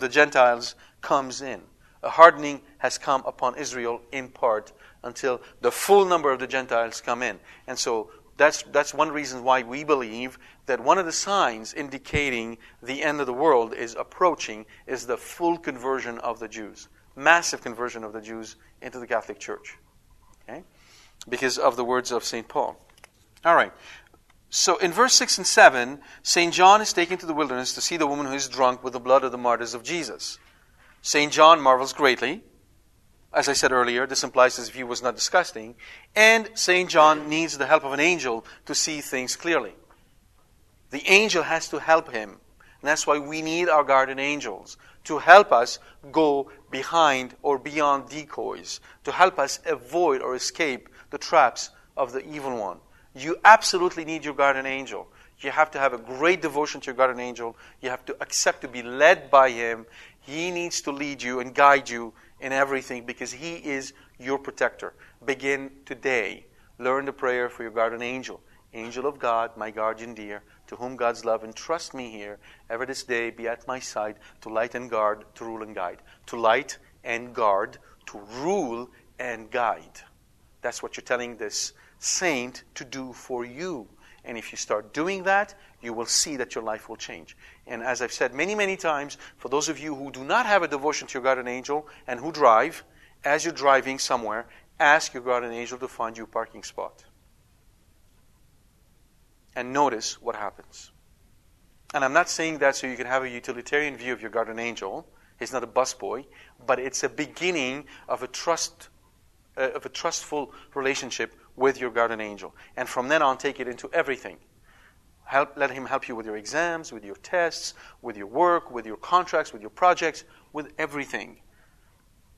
the Gentiles comes in. A hardening has come upon Israel in part until the full number of the Gentiles come in. And so that's one reason why we believe that one of the signs indicating the end of the world is approaching is the full conversion of the Jews. Massive conversion of the Jews into the Catholic Church. Okay? Because of the words of St. Paul. All right. So in verse 6 and 7, St. John is taken to the wilderness to see the woman who is drunk with the blood of the martyrs of Jesus. St. John marvels greatly. As I said earlier, this implies his view was not disgusting. And St. John needs the help of an angel to see things clearly. The angel has to help him. And that's why we need our guardian angels to help us go behind or beyond decoys, to help us avoid or escape the traps of the evil one. You absolutely need your guardian angel. You have to have a great devotion to your guardian angel. You have to accept to be led by him. He needs to lead you and guide you in everything because he is your protector. Begin today. Learn the prayer for your guardian angel. Angel of God, my guardian dear, to whom God's love entrust me here, ever this day be at my side to light and guard, to rule and guide. To light and guard, to rule and guide. That's what you're telling this saint to do for you. And if you start doing that, you will see that your life will change. And as I've said many, many times, for those of you who do not have a devotion to your guardian angel and who drive, as you're driving somewhere, ask your guardian angel to find you a parking spot. And notice what happens. And I'm not saying that so you can have a utilitarian view of your guardian angel. He's not a busboy, but it's a beginning of a trustful relationship with your guardian angel. And from then on, take it into everything. Let him help you with your exams, with your tests, with your work, with your contracts, with your projects, with everything.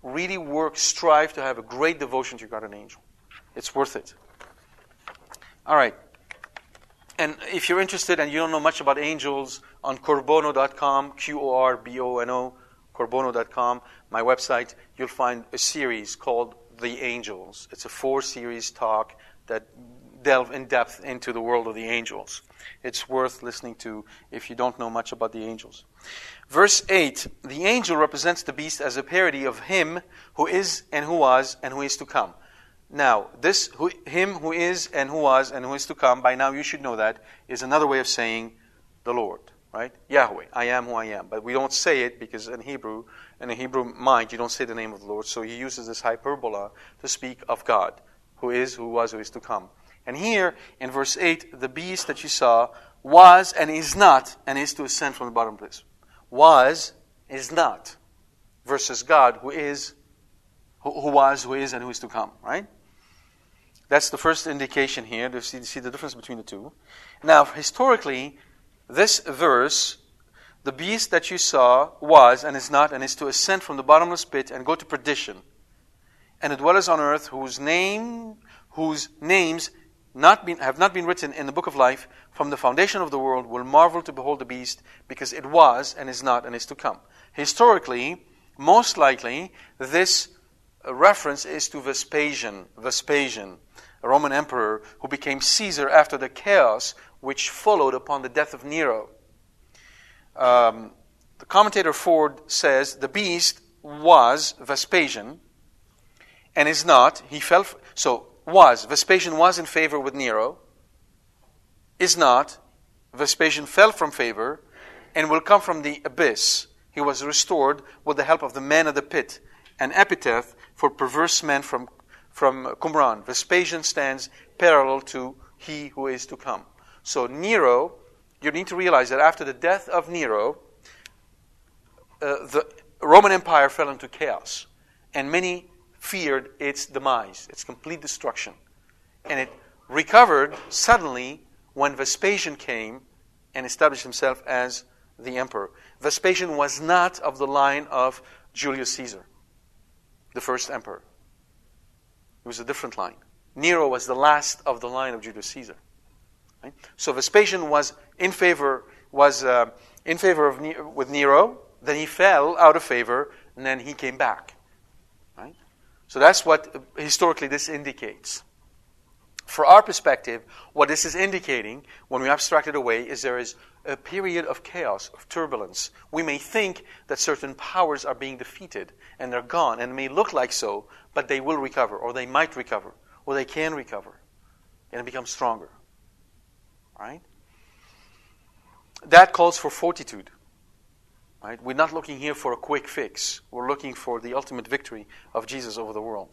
Really strive to have a great devotion to your guardian angel. It's worth it. All right. And if you're interested and you don't know much about angels, on Qorbono.com, Qorbono, Qorbono.com, my website, you'll find a series called The Angels. It's a 4-series talk that delve in depth into the world of the angels. It's worth listening to if you don't know much about the angels. Verse 8, the angel represents the beast as a parody of him who is and who was and who is to come. Now, this him who is and who was and who is to come, by now you should know that, is another way of saying the Lord, right? Yahweh, I am who I am. But we don't say it because in a Hebrew mind, you don't say the name of the Lord. So he uses this hyperbola to speak of God, who is, who was, who is to come. And here, in verse 8, the beast that you saw was and is not and is to ascend from the bottomless. Was, is not, versus God, who is, who was, who is, and who is to come, right? That's the first indication here to see the difference between the two. Now, historically, this verse, the beast that you saw was and is not and is to ascend from the bottomless pit and go to perdition, and the dwellers on earth whose names have not been written in the book of life from the foundation of the world will marvel to behold the beast because it was and is not and is to come. Historically, most likely, this reference is to Vespasian, a Roman emperor who became Caesar after the chaos which followed upon the death of Nero. The commentator Ford says, the beast was Vespasian and is not. Vespasian was in favor with Nero, is not. Vespasian fell from favor and will come from the abyss. He was restored with the help of the men of the pit, an epithet for perverse men from Qumran. Vespasian stands parallel to he who is to come. So Nero, you need to realize that after the death of Nero, the Roman Empire fell into chaos. And many feared its demise, its complete destruction. And it recovered suddenly when Vespasian came and established himself as the emperor. Vespasian was not of the line of Julius Caesar. the first emperor. It was a different line. Nero was the last of the line of Julius Caesar. Right? So Vespasian was in favor with Nero. Then he fell out of favor, and then he came back. Right? So that's what historically this indicates. For our perspective, what this is indicating, when we abstract it away, is there is a period of chaos, of turbulence. We may think that certain powers are being defeated, and they're gone, and it may look like so, but they will recover, or they might recover, or they can recover, and become stronger. Right? That calls for fortitude. Right? We're not looking here for a quick fix. We're looking for the ultimate victory of Jesus over the world.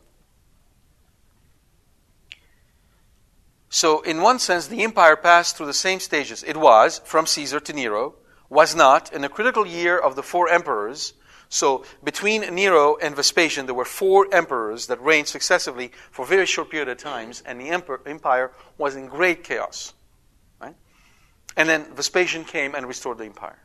So, in one sense, the empire passed through the same stages. It was, from Caesar to Nero, was not, in a critical year of the four emperors. So, between Nero and Vespasian, there were four emperors that reigned successively for a very short period of times, and the empire was in great chaos. Right? And then Vespasian came and restored the empire.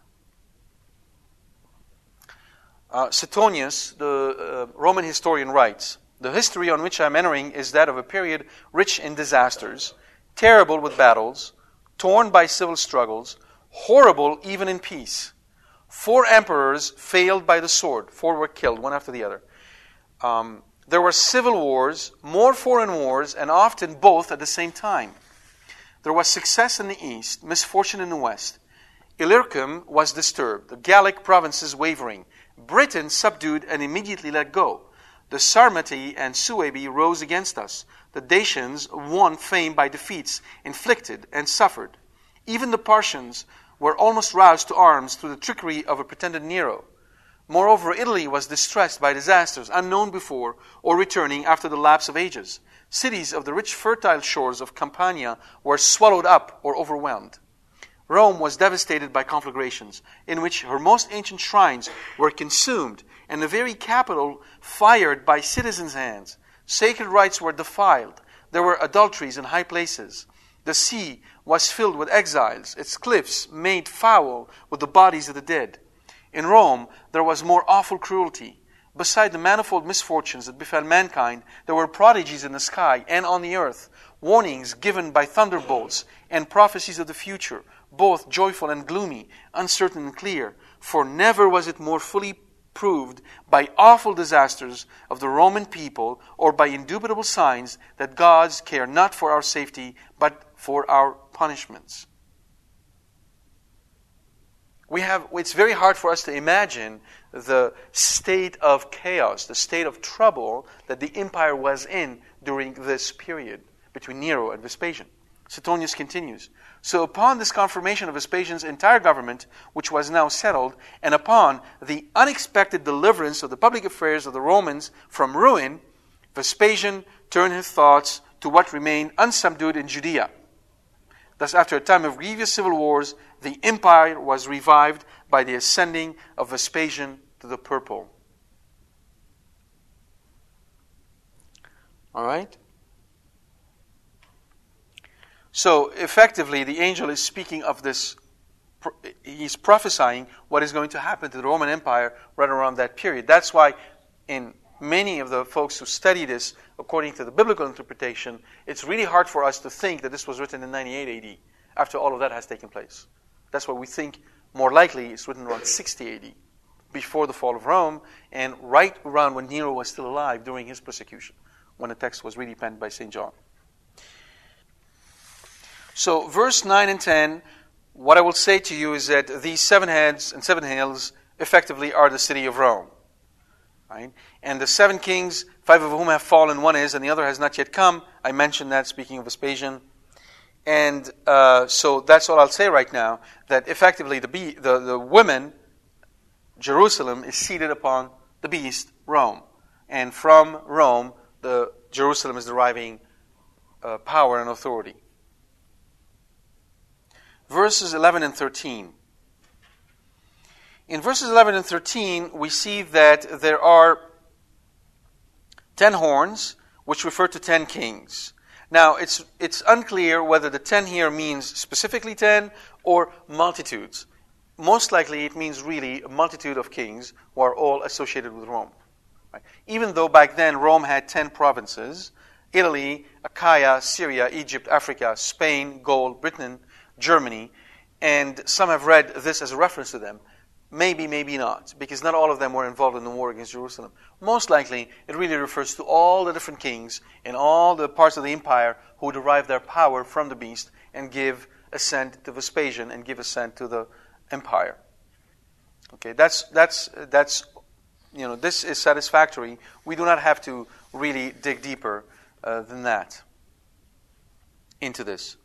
Suetonius, the Roman historian, writes, "The history on which I am entering is that of a period rich in disasters, terrible with battles, torn by civil struggles, horrible even in peace. Four emperors failed by the sword. Four were killed, one after the other. There were civil wars, more foreign wars, and often both at the same time. There was success in the east, misfortune in the west. Illyricum was disturbed, the Gallic provinces wavering, Britain subdued and immediately let go. The Sarmati and Suebi rose against us. The Dacians won fame by defeats, inflicted and suffered. Even the Parthians were almost roused to arms through the trickery of a pretended Nero. Moreover, Italy was distressed by disasters unknown before or returning after the lapse of ages. Cities of the rich fertile shores of Campania were swallowed up or overwhelmed. Rome was devastated by conflagrations, in which her most ancient shrines were consumed, and the very capital fired by citizens' hands. Sacred rites were defiled. There were adulteries in high places. The sea was filled with exiles, its cliffs made foul with the bodies of the dead. In Rome, there was more awful cruelty. Beside the manifold misfortunes that befell mankind, there were prodigies in the sky and on the earth, warnings given by thunderbolts and prophecies of the future, both joyful and gloomy, uncertain and clear, for never was it more fully proved by awful disasters of the Roman people or by indubitable signs that gods care not for our safety but for our punishments." It's very hard for us to imagine the state of chaos, the state of trouble that the empire was in during this period between Nero and Vespasian. Suetonius continues, "So upon this confirmation of Vespasian's entire government, which was now settled, and upon the unexpected deliverance of the public affairs of the Romans from ruin, Vespasian turned his thoughts to what remained unsubdued in Judea. Thus, after a time of grievous civil wars, the empire was revived by the ascending of Vespasian to the purple." All right? So, effectively, the angel is speaking of this, he's prophesying what is going to happen to the Roman Empire right around that period. That's why in many of the folks who study this, according to the biblical interpretation, it's really hard for us to think that this was written in 98 AD, after all of that has taken place. That's why we think more likely it's written around 60 AD, before the fall of Rome, and right around when Nero was still alive during his persecution, when the text was really penned by St. John. So, verse 9 and 10, what I will say to you is that these seven heads and seven hills effectively are the city of Rome. Right? And the seven kings, five of whom have fallen, one is, and the other has not yet come. I mentioned that, speaking of Vespasian. And so that's all I'll say right now, that effectively the women, Jerusalem, is seated upon the beast, Rome. And from Rome, Jerusalem is deriving power and authority. Verses 11 and 13. In verses 11 and 13, we see that there are 10 horns, which refer to 10 kings. Now, it's unclear whether the 10 here means specifically 10 or multitudes. Most likely, it means really a multitude of kings who are all associated with Rome. Right? Even though back then Rome had 10 provinces, Italy, Achaia, Syria, Egypt, Africa, Spain, Gaul, Britain, Germany, and some have read this as a reference to them. Maybe, maybe not, because not all of them were involved in the war against Jerusalem. Most likely, it really refers to all the different kings in all the parts of the empire who derive their power from the beast and give assent to Vespasian and give assent to the empire. Okay, that's you know, this is satisfactory. We do not have to really dig deeper than that into this.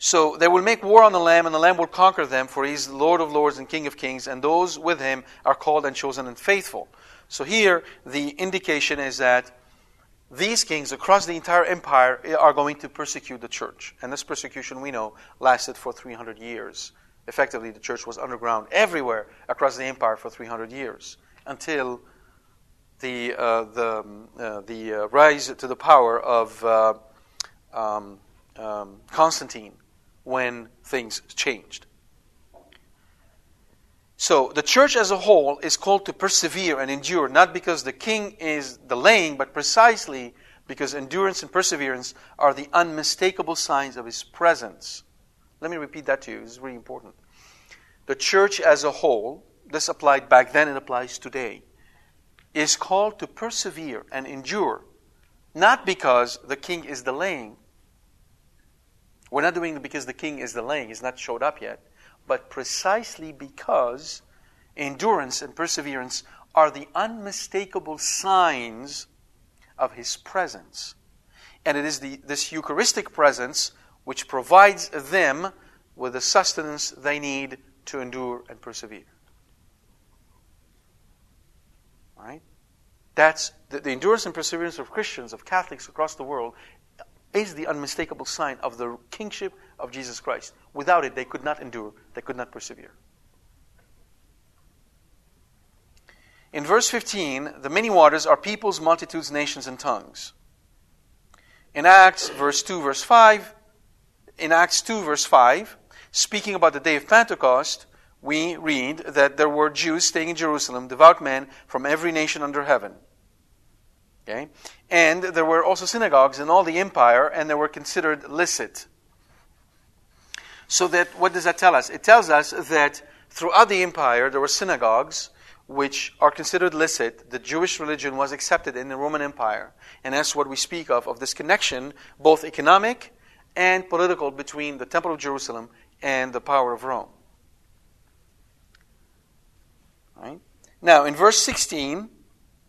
So they will make war on the Lamb, and the Lamb will conquer them, for he is Lord of lords and King of kings, and those with him are called and chosen and faithful. So here, the indication is that these kings across the entire empire are going to persecute the church. And this persecution, we know, lasted for 300 years. Effectively, the church was underground everywhere across the empire for 300 years, until the rise to the power of Constantine, when things changed. So the church as a whole is called to persevere and endure, not because the king is delaying, but precisely because endurance and perseverance are the unmistakable signs of his presence. Let me repeat that to you. It's really important. The church as a whole, this applied back then, it applies today, is called to persevere and endure, not because the king is delaying. We're not doing it because the king is delaying. He's not showed up yet. But precisely because endurance and perseverance are the unmistakable signs of his presence. And it is this Eucharistic presence which provides them with the sustenance they need to endure and persevere. All right? That's the endurance and perseverance of Christians, of Catholics across the world, is the unmistakable sign of the kingship of Jesus Christ. Without it, they could not endure, they could not persevere. In verse 15, the many waters are peoples, multitudes, nations, and tongues. In Acts 2, verse 5, speaking about the day of Pentecost, we read that there were Jews staying in Jerusalem, devout men from every nation under heaven. Okay? And there were also synagogues in all the empire, and they were considered licit. So that, what does that tell us? It tells us that throughout the empire there were synagogues which are considered licit. The Jewish religion was accepted in the Roman Empire. And that's what we speak of this connection, both economic and political, between the Temple of Jerusalem and the power of Rome. All right? Now, in verse 16...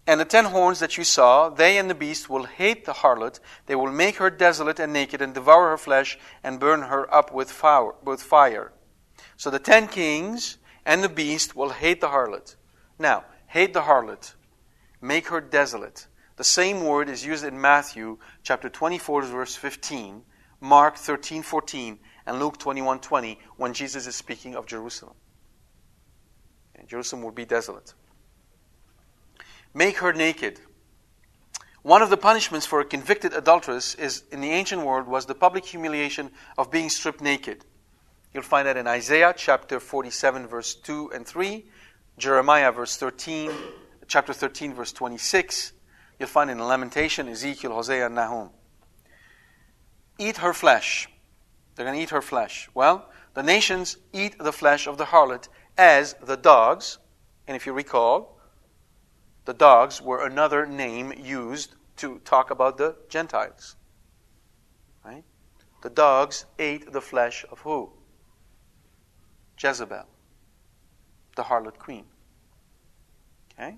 And the 10 horns that you saw, they and the beast will hate the harlot. They will make her desolate and naked and devour her flesh and burn her up with fire. So the 10 kings and the beast will hate the harlot. Now, hate the harlot. Make her desolate. The same word is used in Matthew chapter 24, verse 15, Mark 13:14, and Luke 21:20, when Jesus is speaking of Jerusalem. And Jerusalem will be desolate. Make her naked. One of the punishments for a convicted adulteress is, in the ancient world, was the public humiliation of being stripped naked. You'll find that in Isaiah chapter 47 verse 2 and 3, Jeremiah chapter 13 verse 26. You'll find in Lamentation, Ezekiel, Hosea, and Nahum. Eat her flesh. They're going to eat her flesh. Well, the nations eat the flesh of the harlot as the dogs. And if you recall, the dogs were another name used to talk about the Gentiles. Right? The dogs ate the flesh of who? Jezebel, the harlot queen. Okay?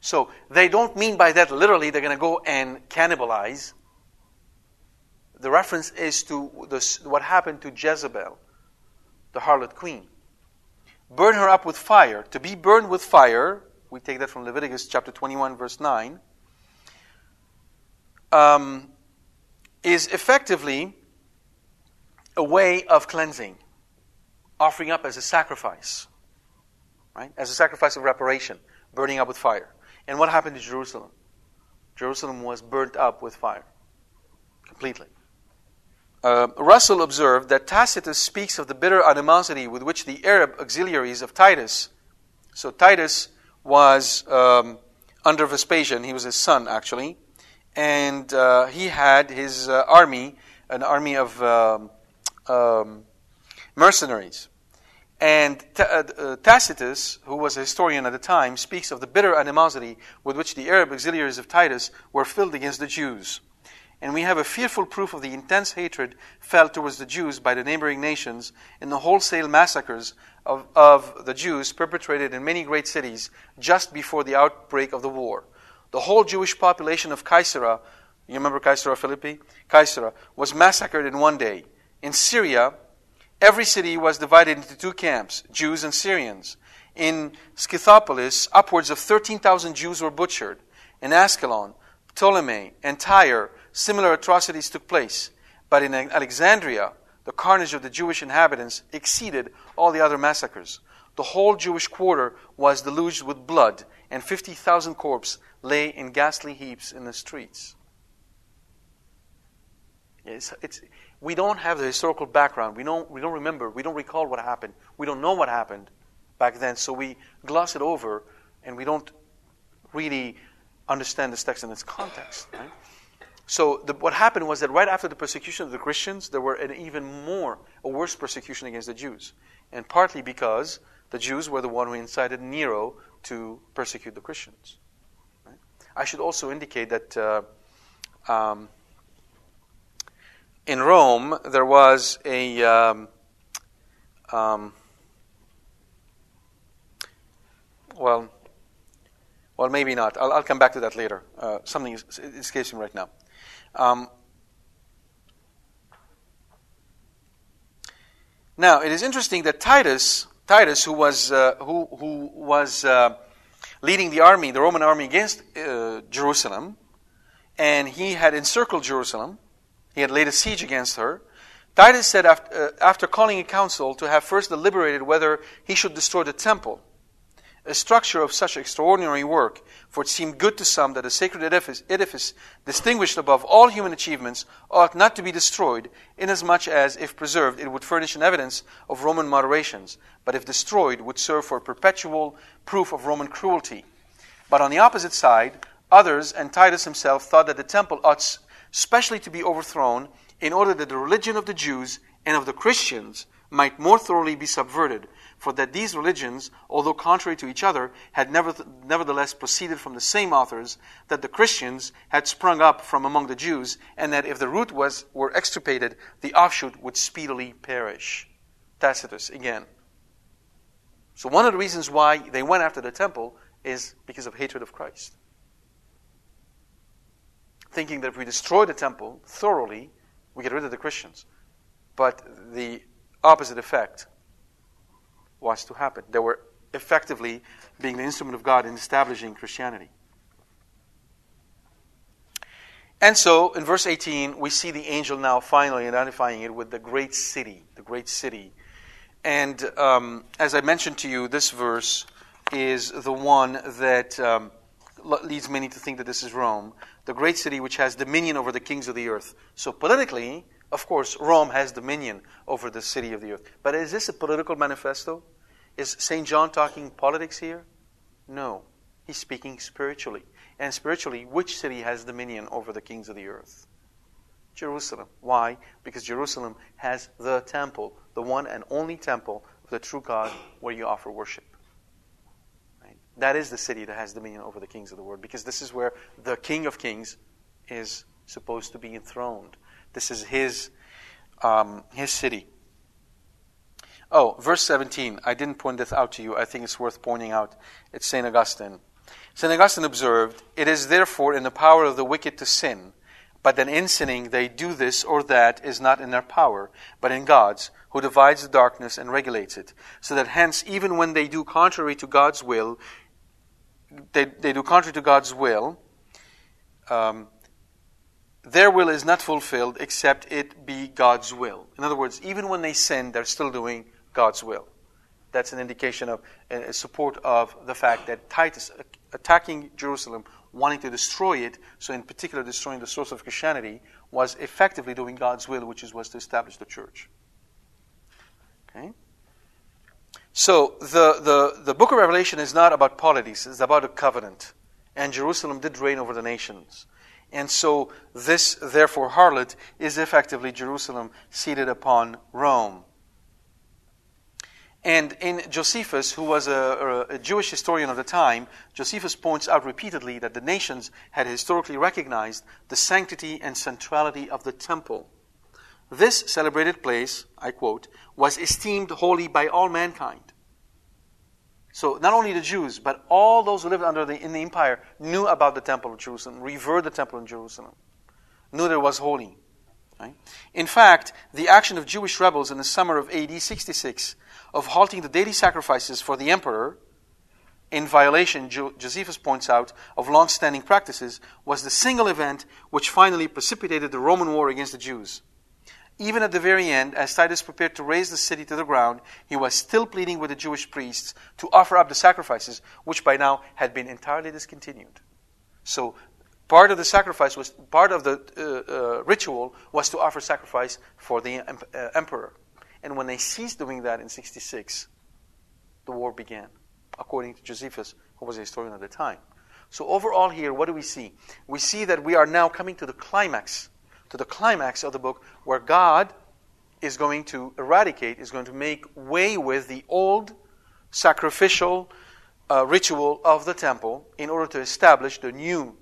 So they don't mean by that literally they're going to go and cannibalize. The reference is to what happened to Jezebel, the harlot queen. Burn her up with fire. To be burned with fire, we take that from Leviticus chapter 21, verse 9, is effectively a way of cleansing, offering up as a sacrifice, right? As a sacrifice of reparation, burning up with fire. And what happened to Jerusalem? Jerusalem was burnt up with fire, completely. Russell observed that Tacitus speaks of the bitter animosity with which the Arab auxiliaries of Titus, so Titus was under Vespasian. He was his son, actually. And he had his army, an army of mercenaries. And Tacitus, who was a historian at the time, speaks of the bitter animosity with which the Arab auxiliaries of Titus were filled against the Jews. And we have a fearful proof of the intense hatred felt towards the Jews by the neighboring nations in the wholesale massacres of the Jews perpetrated in many great cities just before the outbreak of the war. The whole Jewish population of Caesarea, you remember Caesarea Philippi? Caesarea was massacred in one day. In Syria, every city was divided into two camps, Jews and Syrians. In Scythopolis, upwards of 13,000 Jews were butchered. In Ascalon, Ptolemy, and Tyre, similar atrocities took place. But in Alexandria, the carnage of the Jewish inhabitants exceeded all the other massacres. The whole Jewish quarter was deluged with blood, and 50,000 corpses lay in ghastly heaps in the streets. We don't have the historical background. We don't remember. We don't recall what happened. We don't know what happened back then. So we gloss it over, and we don't really understand this text in its context. Right? So what happened was that right after the persecution of the Christians, there were a worse persecution against the Jews. And partly because the Jews were the one who incited Nero to persecute the Christians. Right? I should also indicate that... in Rome, there was maybe not. I'll come back to that later. Something is escaping right now. Now, it is interesting that Titus, who was leading the army, the Roman army against Jerusalem, and he had encircled Jerusalem. He had laid a siege against her. Titus said, after calling a council, to have first deliberated whether he should destroy the temple, a structure of such extraordinary work, for it seemed good to some that a sacred edifice distinguished above all human achievements ought not to be destroyed, inasmuch as, if preserved, it would furnish an evidence of Roman moderations, but if destroyed, would serve for perpetual proof of Roman cruelty. But on the opposite side, others, and Titus himself, thought that the temple ought specially to be overthrown, in order that the religion of the Jews and of the Christians might more thoroughly be subverted, for that these religions, although contrary to each other, had nevertheless proceeded from the same authors, that the Christians had sprung up from among the Jews, and that if the root were extirpated, the offshoot would speedily perish. Tacitus again. So one of the reasons why they went after the temple is because of hatred of Christ, thinking that if we destroy the temple thoroughly, we get rid of the Christians. But the opposite effect was to happen. They were effectively being the instrument of God in establishing Christianity. And so, in verse 18, we see the angel now finally identifying it with the great city. And as I mentioned to you, this verse is the one that leads many to think that this is Rome, the great city which has dominion over the kings of the earth. So politically, of course, Rome has dominion over the city of the earth. But is this a political manifesto? Is St. John talking politics here? No. He's speaking spiritually. And spiritually, which city has dominion over the kings of the earth? Jerusalem. Why? Because Jerusalem has the temple, the one and only temple of the true God where you offer worship. That is the city that has dominion over the kings of the world, because this is where the King of Kings is supposed to be enthroned. This is his city. Oh, verse 17. I didn't point this out to you. I think it's worth pointing out. It's St. Augustine. St. Augustine observed, "It is therefore in the power of the wicked to sin, but then in sinning they do this or that is not in their power, but in God's, who divides the darkness and regulates it, so that hence even when they do contrary to God's will, they do contrary to God's will, their will is not fulfilled except it be God's will." In other words, even when they sin, they're still doing God's will. That's an indication of support of the fact that Titus attacking Jerusalem, wanting to destroy it, so in particular destroying the source of Christianity, was effectively doing God's will, which was to establish the church. Okay? So the Book of Revelation is not about polities. It's about a covenant. And Jerusalem did reign over the nations. And so this, therefore, harlot is effectively Jerusalem seated upon Rome. And in Josephus, who was a Jewish historian of the time, Josephus points out repeatedly that the nations had historically recognized the sanctity and centrality of the temple. This celebrated place, I quote, was esteemed holy by all mankind. So not only the Jews, but all those who lived in the empire knew about the temple of Jerusalem, revered the temple in Jerusalem, knew that it was holy. Right? In fact, the action of Jewish rebels in the summer of AD 66 of halting the daily sacrifices for the emperor, in violation, Josephus points out, of long-standing practices, was the single event which finally precipitated the Roman war against the Jews. Even at the very end, as Titus prepared to raise the city to the ground, he was still pleading with the Jewish priests to offer up the sacrifices, which by now had been entirely discontinued. So part of the sacrifice was, part of the ritual was to offer sacrifice for the emperor. And when they ceased doing that in 66, the war began, according to Josephus, who was a historian at the time. So overall here, what do we see? We see that we are now coming to the climax of the book, where God is going to eradicate, is going to make way with the old sacrificial ritual of the temple in order to establish the new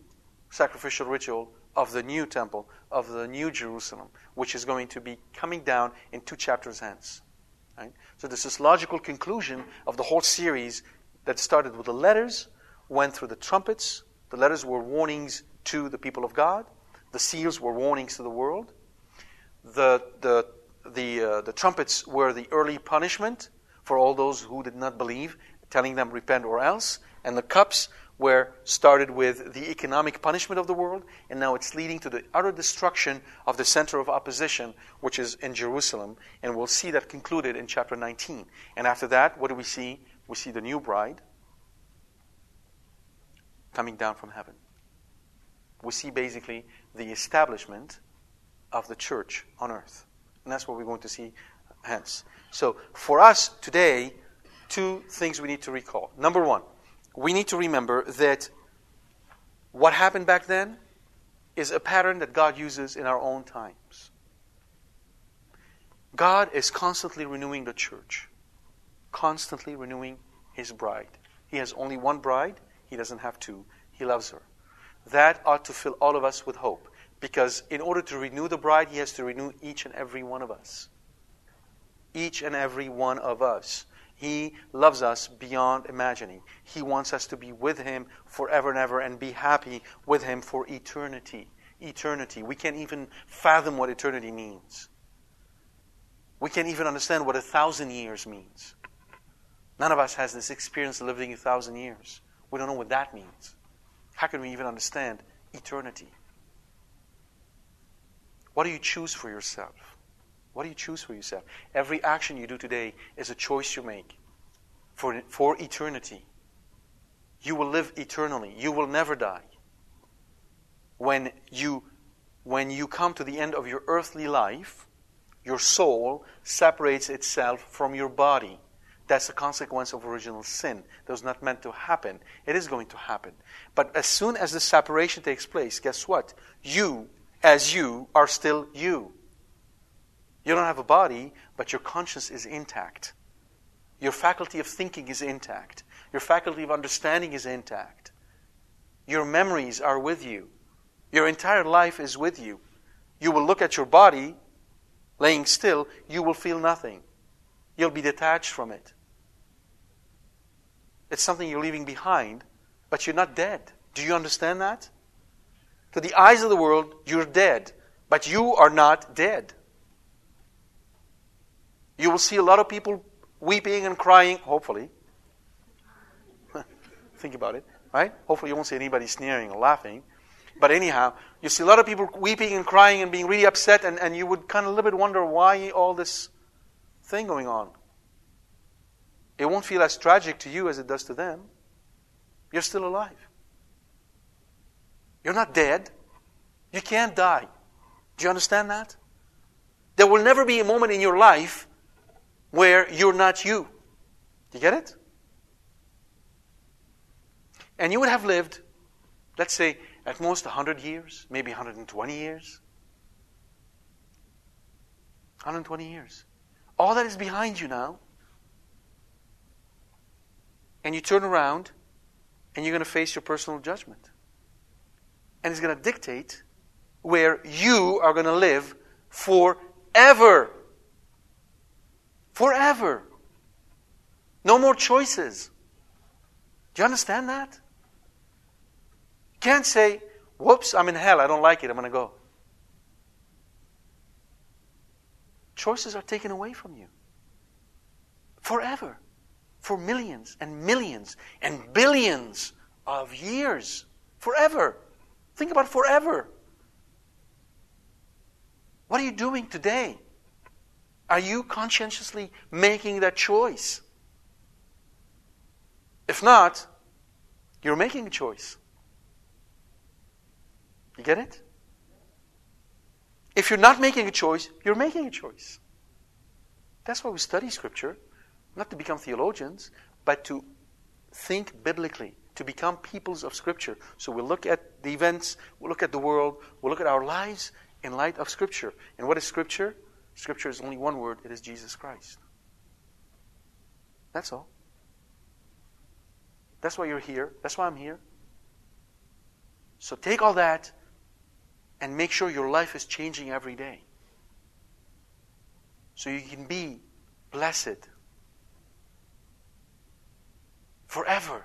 sacrificial ritual of the new temple, of the new Jerusalem, which is going to be coming down in 2 chapters hence. Right? So this is logical conclusion of the whole series that started with the letters, went through the trumpets. The letters were warnings to the people of God. The seals were warnings to the world. The trumpets were the early punishment for all those who did not believe, telling them repent or else. And the cups were started with the economic punishment of the world, and now it's leading to the utter destruction of the center of opposition, which is in Jerusalem. And we'll see that concluded in chapter 19. And after that, what do we see? We see the new bride coming down from heaven. We see basically the establishment of the church on earth. And that's what we're going to see hence. So for us today, 2 things we need to recall. Number 1, we need to remember that what happened back then is a pattern that God uses in our own times. God is constantly renewing the church, constantly renewing his bride. He has only 1 bride. He doesn't have 2. He loves her. That ought to fill all of us with hope, because in order to renew the bride, he has to renew each and every one of us. Each and every one of us. He loves us beyond imagining. He wants us to be with him forever and ever and be happy with him for eternity. Eternity. We can't even fathom what eternity means. We can't even understand what 1,000 years means. None of us has this experience of living 1,000 years. We don't know what that means. How can we even understand eternity? What do you choose for yourself? What do you choose for yourself? Every action you do today is a choice you make for eternity. You will live eternally. You will never die. When you come to the end of your earthly life, your soul separates itself from your body. That's the consequence of original sin. That was not meant to happen. It is going to happen. But as soon as the separation takes place, guess what? You, as you, are still you. You don't have a body, but your conscience is intact. Your faculty of thinking is intact. Your faculty of understanding is intact. Your memories are with you. Your entire life is with you. You will look at your body, laying still, you will feel nothing. You'll be detached from it. It's something you're leaving behind, but you're not dead. Do you understand that? To the eyes of the world, you're dead, but you are not dead. You will see a lot of people weeping and crying, hopefully. Think about it, right? Hopefully you won't see anybody sneering or laughing. But anyhow, you see a lot of people weeping and crying and being really upset, and you would kind of a little bit wonder why all this thing going on. It won't feel as tragic to you as it does to them. You're still alive. You're not dead. You can't die. Do you understand that? There will never be a moment in your life where you're not you. Do you get it? And you would have lived, let's say, at most 100 years, maybe 120 years. 120 years. All that is behind you now. And you turn around, and you're going to face your personal judgment. And it's going to dictate where you are going to live forever. Forever. No more choices. Do you understand that? You can't say, whoops, I'm in hell, I don't like it, I'm going to go. Choices are taken away from you. Forever. For millions and millions and billions of years. Forever. Think about forever. What are you doing today? Are you conscientiously making that choice? If not, you're making a choice. You get it? If you're not making a choice, you're making a choice. That's why we study Scripture. Not to become theologians, but to think biblically, to become peoples of Scripture. So we'll look at the events, we'll look at the world, we'll look at our lives in light of Scripture. And what is Scripture? Scripture is only one word, it is Jesus Christ. That's all. That's why you're here. That's why I'm here. So take all that and make sure your life is changing every day. So you can be blessed forever.